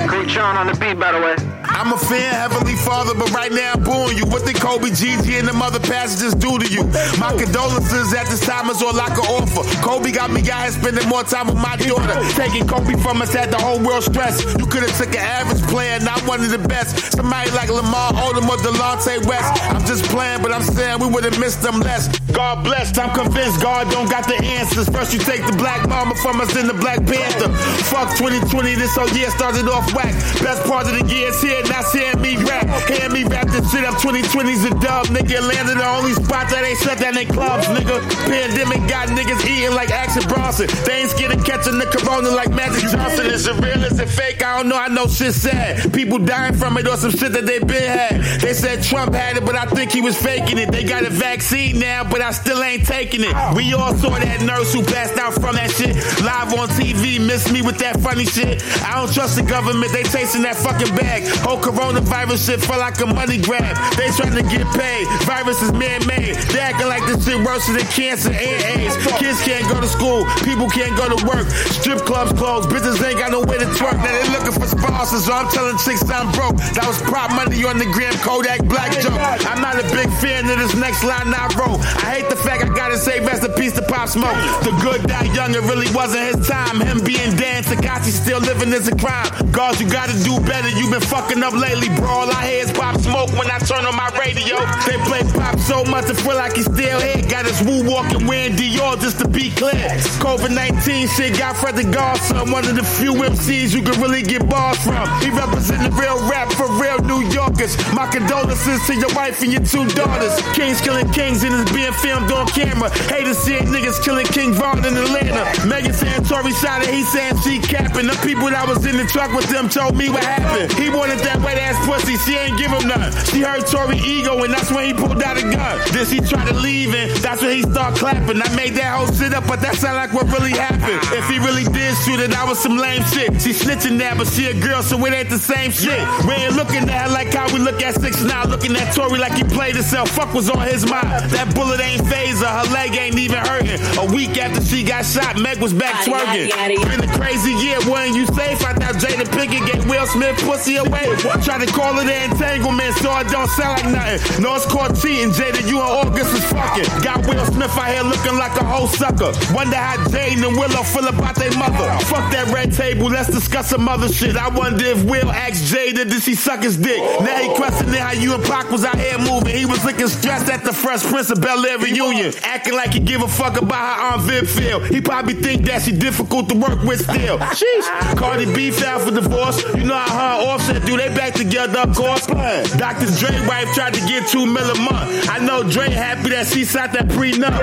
Great John on the beat, by the way. I'm a fan, Heavenly Father, but right now I'm booing you. What did Kobe, Gigi, and them other passengers do to you? My condolences at this time is all I can offer. Kobe got me out here spending more time with my daughter. Taking Kobe from us had the whole world stressed. You could have took an average player, not one of the best. Somebody like Lamar Odom or Delonte West. I'm just playing, but I'm saying we would have missed them less. God bless, I'm convinced God don't got the answers. First you take the black mama from us, then the black panther. Fuck twenty twenty, this whole year started off whack. Best part of the year is here, not seeing me rap. Hearing me rap this shit up, twenty twenty's a dub, nigga. Atlanta the only spot that ain't shut down their clubs, nigga. Pandemic got niggas eating like Action Bronson. They ain't scared of catching the corona like Magic Johnson. Is it real, is it fake? I don't know, I know shit's sad. People dying from it or some shit that they been had. They said Trump had it, but I think he was faking it. They got a vaccine now, but I still ain't taking it. We all saw that nurse who passed out from that shit. Live on T V, miss me with that funny shit. I don't trust the government, they chasing that fucking bag. Whole coronavirus shit felt like a money grab. They trying to get paid, virus is man-made. They acting like this shit worse than cancer and AIDS. Kids can't go to school, people can't go to work. Strip clubs closed, bitches ain't got no way to twerk. Now they looking for sponsors, so I'm telling chicks I'm broke. That was prop money on the gram, Kodak Black joke. I'm not a big fan of this next line I wrote. I hate the fact I gotta say rest in peace to Pop Smoke. The good die young, it really wasn't his time. Him being Dan Takashi, still living is a crime. God, you gotta do better, you been fucking up lately, bro. All I hear is Pop Smoke when I turn on my radio. They play Pop so much I feel like he's still here. Got his woo walking wearing Dior just to be clear. COVID nineteen shit got Fred the Godson, one of the few M Cs you can really get bars from. He represent the real rap for real New Yorkers. My condolences to your wife and your two daughters. Kings killing kings and it's being filmed on camera. Haters seeing niggas killing King Von in Atlanta. Megan saying Tory shot it, he saying she capping. The people that was in the truck with them told me what happened. He wanted that wet ass pussy, she ain't give him none. She heard Tory ego and that's when he pulled out a gun. Then she tried to leave and that's when he start clapping. I made that whole shit up, but that sound like what really happened. If he really did shoot it, that was some lame shit. She snitching now, but she a girl, so it ain't the same shit. We ain't looking at her like how we look at six nine, looking at Tory like he played himself. Fuck was on his mind. That bullet ain't phased, her leg ain't even hurting. A week after she got shot, Meg was back twerking. Been a crazy year, wasn't you safe? I thought Jaden Pinkett gave Will Smith pussy away. Try to call it an entanglement so it don't sound like nothing. No, it's called cheating, Jaden. You in August is fucking. Got Will Smith out here looking like a whole sucker. Wonder how Jaden and Willow feel about their mother. Fuck that red table, let's discuss some other shit. I wonder if Will asked Jaden, did she suck his dick? Now he questioning how you and Pac was out here moving. He was looking stressed at the Fresh Prince of Bel-Air reunion. Acting like he give a fuck about how Aunt Viv feel. He probably think that she difficult to work with still. Sheesh. Cardi B filed for divorce. You know how her and Offset do. They they back together, of course. Doctor Dre's wife tried to get two mil a month. I know Dre happy that she signed that prenup.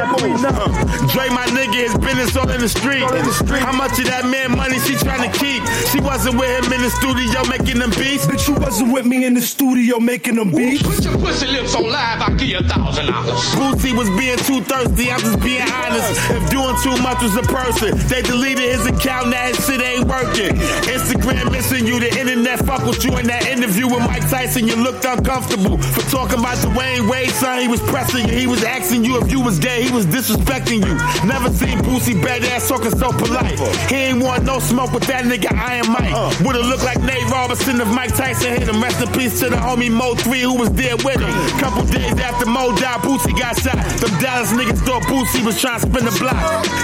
Dre, my nigga, his business all in the street. How much of that man money she trying to keep? She wasn't with him in the studio making them beats. Bitch, you wasn't with me in the studio making them beats. Put your pussy lips on live, I'll give you a thousand dollars. Boosie was being too thirsty, I'm just being honest. If doing too much was a person, they deleted his account, now his shit ain't working. Instagram missing you, the internet fuck with you. In that interview with Mike Tyson, you looked uncomfortable for talking about Dwayne Wade, son. He was pressing you, he was asking you if you was gay, he was disrespecting you. Never seen Boosie Badass talking so polite. He ain't want no smoke with that nigga Iron Mike. Uh, Would've looked like Nate Robinson if Mike Tyson hit him. Rest in peace to the homie Mo three who was there with him. Couple days after Mo died, Boosie got shot. Them Dallas niggas thought Boosie was trying to spin the block.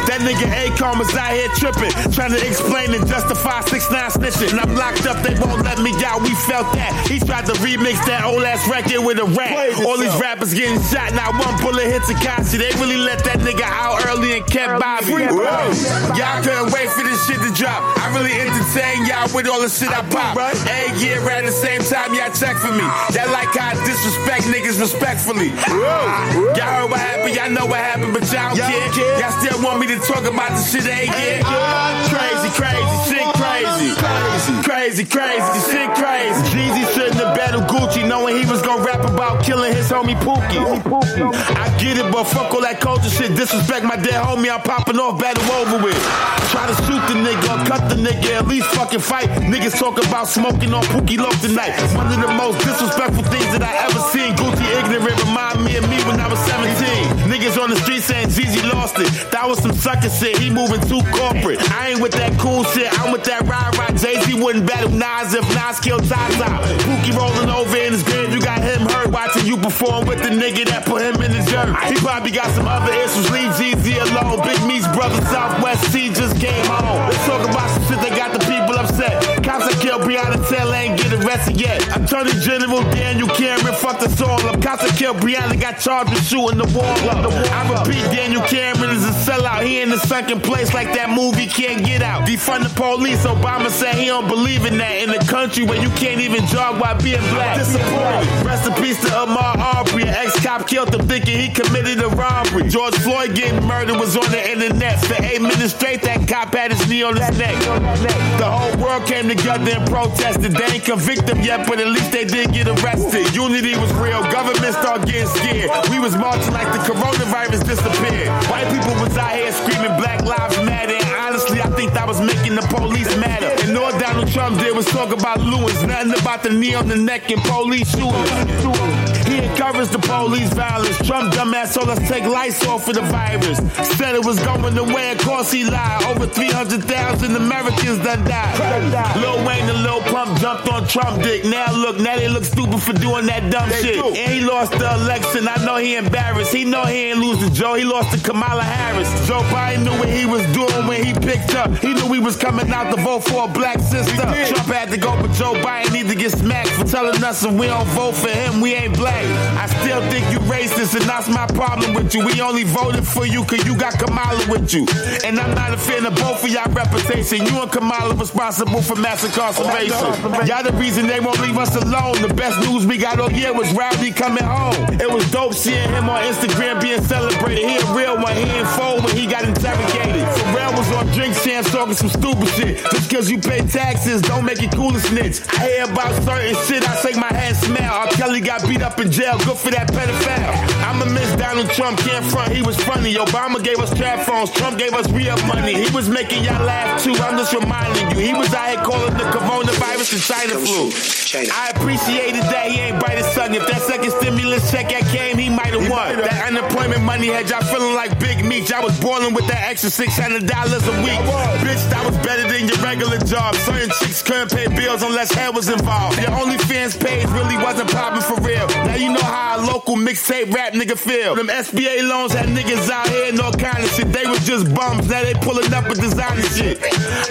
That nigga Akon was out here tripping, trying to explain and justify six nine snitching. And I'm locked up, they won't let me out, we felt that. He tried to remix that old ass record with a rap. All these rappers getting shot, not one bullet hit Tekashi. They really let that nigga out early and kept Bobby. Y'all couldn't wait for this shit to drop. I really entertain y'all with all the shit I pop. Every year at the same time, y'all check for me. That like how I disrespect niggas respectfully. Y'all heard what happened, y'all know what happened, but y'all can't. Y'all still want me to talk about the shit they ain't get. Crazy, crazy, shit crazy. Crazy, crazy, shit crazy. Jeezy shouldn't have battled Gucci, knowing he was gonna rap about killing his homie Pookie. I get it, but fuck all that culture shit. Disrespect my dead homie, I'm popping off, battle over with. Try to shoot the nigga, cut the nigga, at least fucking fight. Niggas talk about smoking on Pookie Low tonight. One of the most disrespectful things that I ever seen. Gucci ignorant remind me of me when I was seventeen. Niggas on the street saying Jeezy lost it. That was some sucker shit, he moving too corporate. I ain't with that cool shit, I'm with that ride ride. Jay-Z wouldn't battle Nas if Nas killed Zaza. Pookie rolling over in his bed, you got him hurt. Watching you perform with the nigga that put him in the dirt. He probably got some other issues, leave Jeezy alone. Big Me's brother Southwest C just came home. Let's talk about some shit that got the people upset. Cops that killed Breonna Taylor ain't get arrested yet. Attorney General Daniel Cameron fucked us all up. Cops that killed Breonna got charged with shooting the wall up. I repeat, Daniel Cameron is a sellout. He in the second place like that movie Can't Get Out. Defund the police, Obama said he don't believe in that. In the country where you can't even jog while being black. Disappointed. Rest in peace to Ahmaud Arbery. An ex-cop killed him thinking he committed a robbery. George Floyd getting murdered was on the internet. For eight minutes straight, that cop had his knee on his neck. The whole world came together and protested. They ain't convict him yet, but at least they did get arrested. Unity was real. Government started getting scared. We was marching like the coronavirus disappeared. White people was out here screaming Black Lives Matter. And honestly, I think that was making the police matter. And all Donald Trump did was talk about Lewis, nothing about the knee on the neck and police shooters. He encouraged the police violence. Trump dumbass, so let's take lights off for the virus. Said it was going away, of course he lied. Over three hundred thousand Americans done died. Lil Wayne and Lil Pump jumped on Trump dick. Now look, now they look stupid for doing that dumb they shit. Do. And he lost the election, I know he embarrassed. He know he ain't losing, Joe, he lost to Kamala Harris. Joe Biden knew what he was doing when he picked up. He knew he was coming out to vote for a black sister. Trump had to go, but Joe Biden need to get smacked for telling us if we don't vote for him, we ain't black. I still think you racist, and that's my problem with you. We only voted for you because you got Kamala with you. And I'm not a fan of both of y'all reputation. You and Kamala responsible for mass incarceration. Y'all the reason they won't leave us alone. The best news we got all year was Rowdy coming home. It was dope seeing him on Instagram being celebrated. He a real one, he ain't fold when he got interrogated. Pharrell was on Drink Champs talking some stupid shit. Just because you pay taxes don't make it cool to snitch. I hear about certain shit, I shake my head smile. R. Kelly got beat up in jail, good for that pedophile. I'ma miss Donald Trump, can't front, he was funny. Obama gave us trap phones, Trump gave us real money. He was making y'all laugh too, I'm just reminding you. He was out here calling the coronavirus and China flu. China. I appreciated that he ain't bright as sun. If that second stimulus check that came, he might have won. Might've. That unemployment money had y'all feeling like big meat. Y'all was boiling with that extra six hundred dollars a week. Bitch, that was better than your regular job. Certain chicks couldn't pay bills unless hair was involved. Your OnlyFans page really wasn't popping for real. Now you know how a local mixtape rap nigga feel. Them S B A loans had niggas out here and all kind of shit. They was just bums, now they pulling up with designer shit.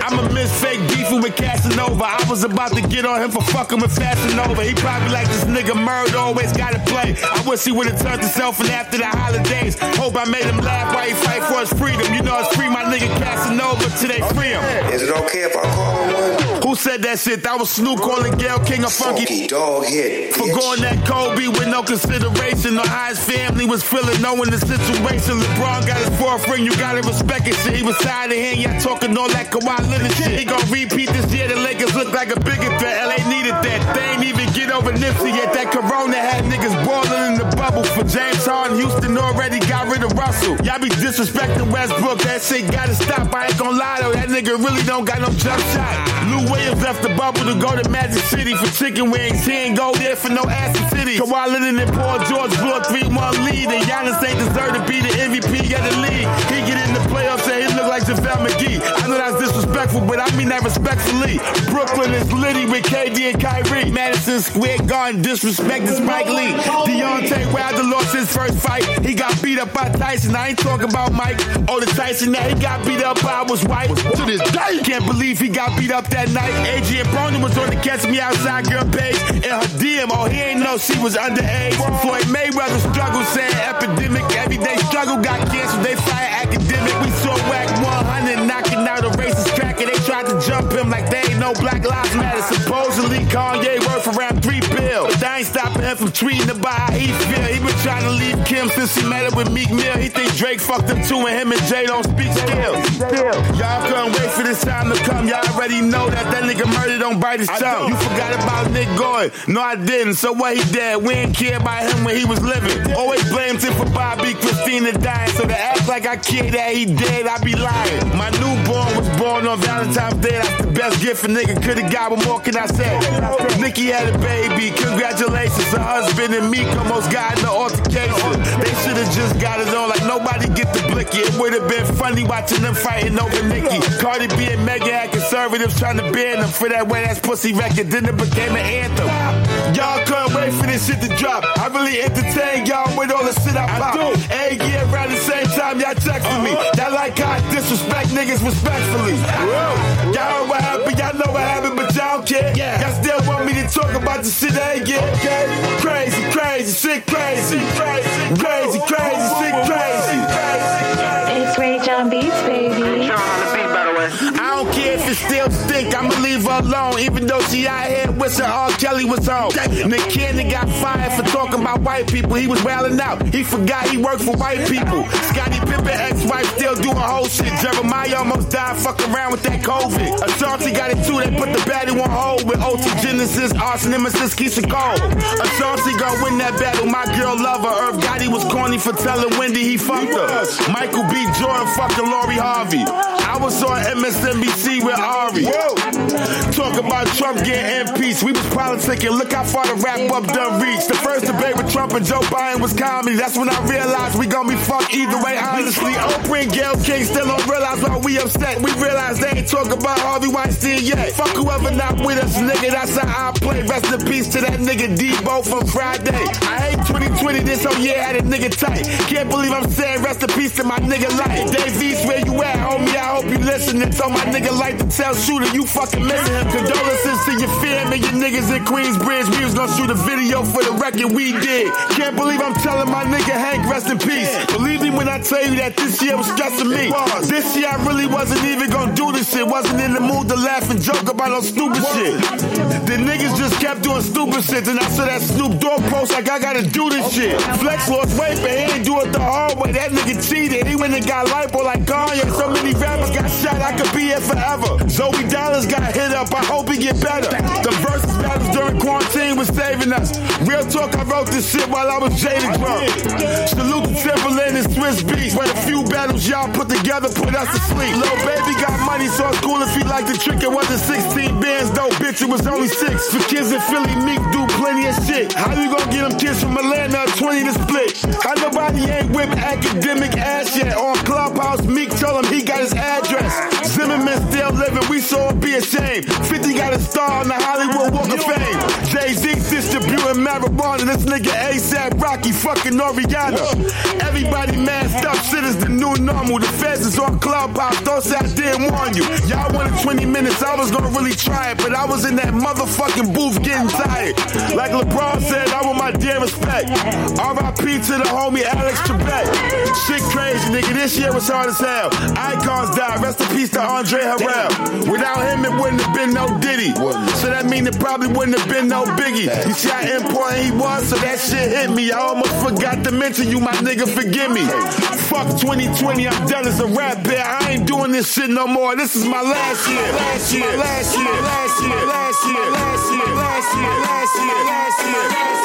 I'ma miss fake beefing with Casanova. I was about to get on him for fucking with Fashion Nova. He probably like this nigga murder, always gotta play. I wish he would've turned himself in after the holidays. Hope I made him laugh while he fight for his freedom. You know it's free my nigga Casanova till they free him. Is it okay if I call him one? Who said that shit? That was Snoop calling Gayle King a funky, funky dog hit, for going at Kobe with no consideration, or how his family was feeling knowing the situation. LeBron got his fourth ring, you gotta respect it. Shit, he was tired of hearing y'all talking all that Kawhi Leonard shit. He gon' repeat this year. The Lakers look like a bigger threat. L A needed that. They ain't even get over Nipsey yet. That Corona had niggas boiling in the bubble. For James Harden, Houston already got rid of Russell. Y'all be disrespecting Westbrook. That shit gotta stop. I ain't gon' lie though, that nigga really don't got no jump shot. Lou Williams left the bubble to go to Magic City for chicken wings. He ain't go there for no ass in city. Kawhi Leonard and Paul George blew a three one lead, and Giannis ain't deserve to be the M V P of the league. He get in the playoffs and he look like JaVale McGee. I know that's disrespectful, but I mean that respectfully. Brooklyn is litty with K D and Kyrie. Madison Square Garden disrespected Spike Lee. Deontay Wilder lost his first fight. He got beat up by Tyson. I ain't talking about Mike. Oh, the Tyson that he got beat up by was white. To this day, can't believe he got beat up that night. Adrian Broner was on the Catch Me Outside girl page in her D M. Oh, he ain't know she was underage. Floyd Mayweather struggled, saying epidemic. Everyday struggle got canceled. They fire academic. We saw W A C one hundred knocking out a racist cracker. They tried to jump him like they ain't no Black Lives Matter. Supposedly Kanye worth around three bills, but that ain't stopping him from tweeting about how he feel. He been trying to leave Kim since she met up with Meek Mill. He think Drake fucked him too, and him and Jay don't speak still. Y'all couldn't wait for this time to come. Y'all already know that that nigga murder don't bite his tongue. You forgot about Nick Gordon. No, I didn't. So what he did, we ain't care about him when he was living. Always blamed him for Bobby Christina dying. So to act like I care that he dead, I be lying. My newborn was born on Valentine's Day. That's the best gift a nigga could have got. What more can I say? Nikki had a baby. Congratulations. Her husband and Meek almost got in the altercation. They should have just got it on like nobody get the blicky. It would have been funny watching them fighting over Nikki. Cardi B and Megan had conservatives trying to ban them for that wet-ass pussy record. Then it became an anthem. Y'all couldn't wait for this shit to drop. I really entertain y'all with all the shit I pop. I do. Every year around the same time y'all texting uh-huh. me. Y'all like how I disrespect niggas respectfully. Uh-huh. Y'all heard what happened, y'all know what happened, but y'all don't care. Yeah. Y'all still want me to talk about the shit I ain't get. Okay. Crazy, crazy, shit crazy. Crazy, crazy, crazy, shit crazy. It's Rajon Beats, baby. I don't care if it still stink, I'ma leave her alone. Even though she out here wishing R. Kelly was home. Nick Cannon got fired for talking about white people. He was wilding out, he forgot he worked for white people. Scottie Pippen ex-wife still doing whole shit. Jeremiah almost died fucking around with that COVID. Ashanti got it too, they put the battle on hold. With O T Genesis, Arson Nemesis, Keyshia Cole. Ashanti gonna win that battle, my girl love her. Irv Gotti was corny for telling Wendy he fucked her. Michael B. Jordan fucking Lori Harvey. I was on M S N B C with Ari. Whoa. Talk about Trump getting impeached. We was politicking. Look how far the wrap up done reached. The first debate with Trump and Joe Biden was comedy. That's when I realized we gon' be fucked either way, honestly. Oprah and Gayle King still don't realize why we upset. We realize they ain't talking about Harvey Weinstein yet. Fuck whoever not with us, nigga. That's how I play. Rest in peace to that nigga Debo from Friday. I hate twenty twenty. This whole year had a nigga tight. Can't believe I'm saying rest in peace to my nigga Light. Dave East, where you at, homie? I hope you listening. So my nigga like to tell shooter you fucking missing him. Condolences to your fam and your niggas in Queensbridge. We was gonna shoot a video for the record we did. Can't believe I'm telling my nigga Hank rest in peace. Believe me when I tell you that this year was stressing me. This year I really wasn't even gonna do this shit. Wasn't in the mood to laugh and joke about no stupid shit. The niggas just kept doing stupid shit. And I saw that Snoop Dogg post like I gotta do this shit. Flex lost weight but he ain't do it the hard way. That nigga cheated. He went and got lipo like Kanye. So many rappers got shot, I could be here forever. Zoe Dallas got hit up, I hope he get better. The verses battles during quarantine was saving us. Real talk, I wrote this shit while I was Jaden drunk. Salute to Timberland and Swiss Beats. Where the few battles y'all put together put us to sleep. Lil Baby got money, so it's cool if he like the trick. It wasn't sixteen bands though, bitch, it was only six. For kids in Philly, Meek do plenty of shit. How you gonna get them kids from Atlanta twenty to split? How nobody ain't whip academic ass yet? On Clubhouse, Meek tell him he got his address. Zimmerman still living, we saw him be ashamed. fifty got a star on the Hollywood Walk of Fame. Jay-Z distributing marijuana, this nigga ASAP Rocky fucking Oriana. Everybody masked up, shit is the new normal. The feds is on Clubhouse, don't say I didn't warn you. Y'all wanted twenty minutes, I was gonna really try it, but I was in that motherfucking booth getting tired. Like LeBron said, I want my damn respect. R I P to the homie Alex Trebek. Shit crazy, nigga, this year was hard as hell. Icons died, Rest in peace to Andre Harrell. Without him, it wouldn't have been no Diddy. So that mean it probably wouldn't have been no Biggie. You see how important he was, so that shit hit me. I almost forgot to mention you, my nigga, forgive me. Fuck twenty twenty, I'm done as a rap bear. I ain't doing this shit no more. This is my last year. Last year, last year, last year, last year, last year, last year, last year, last year, last year.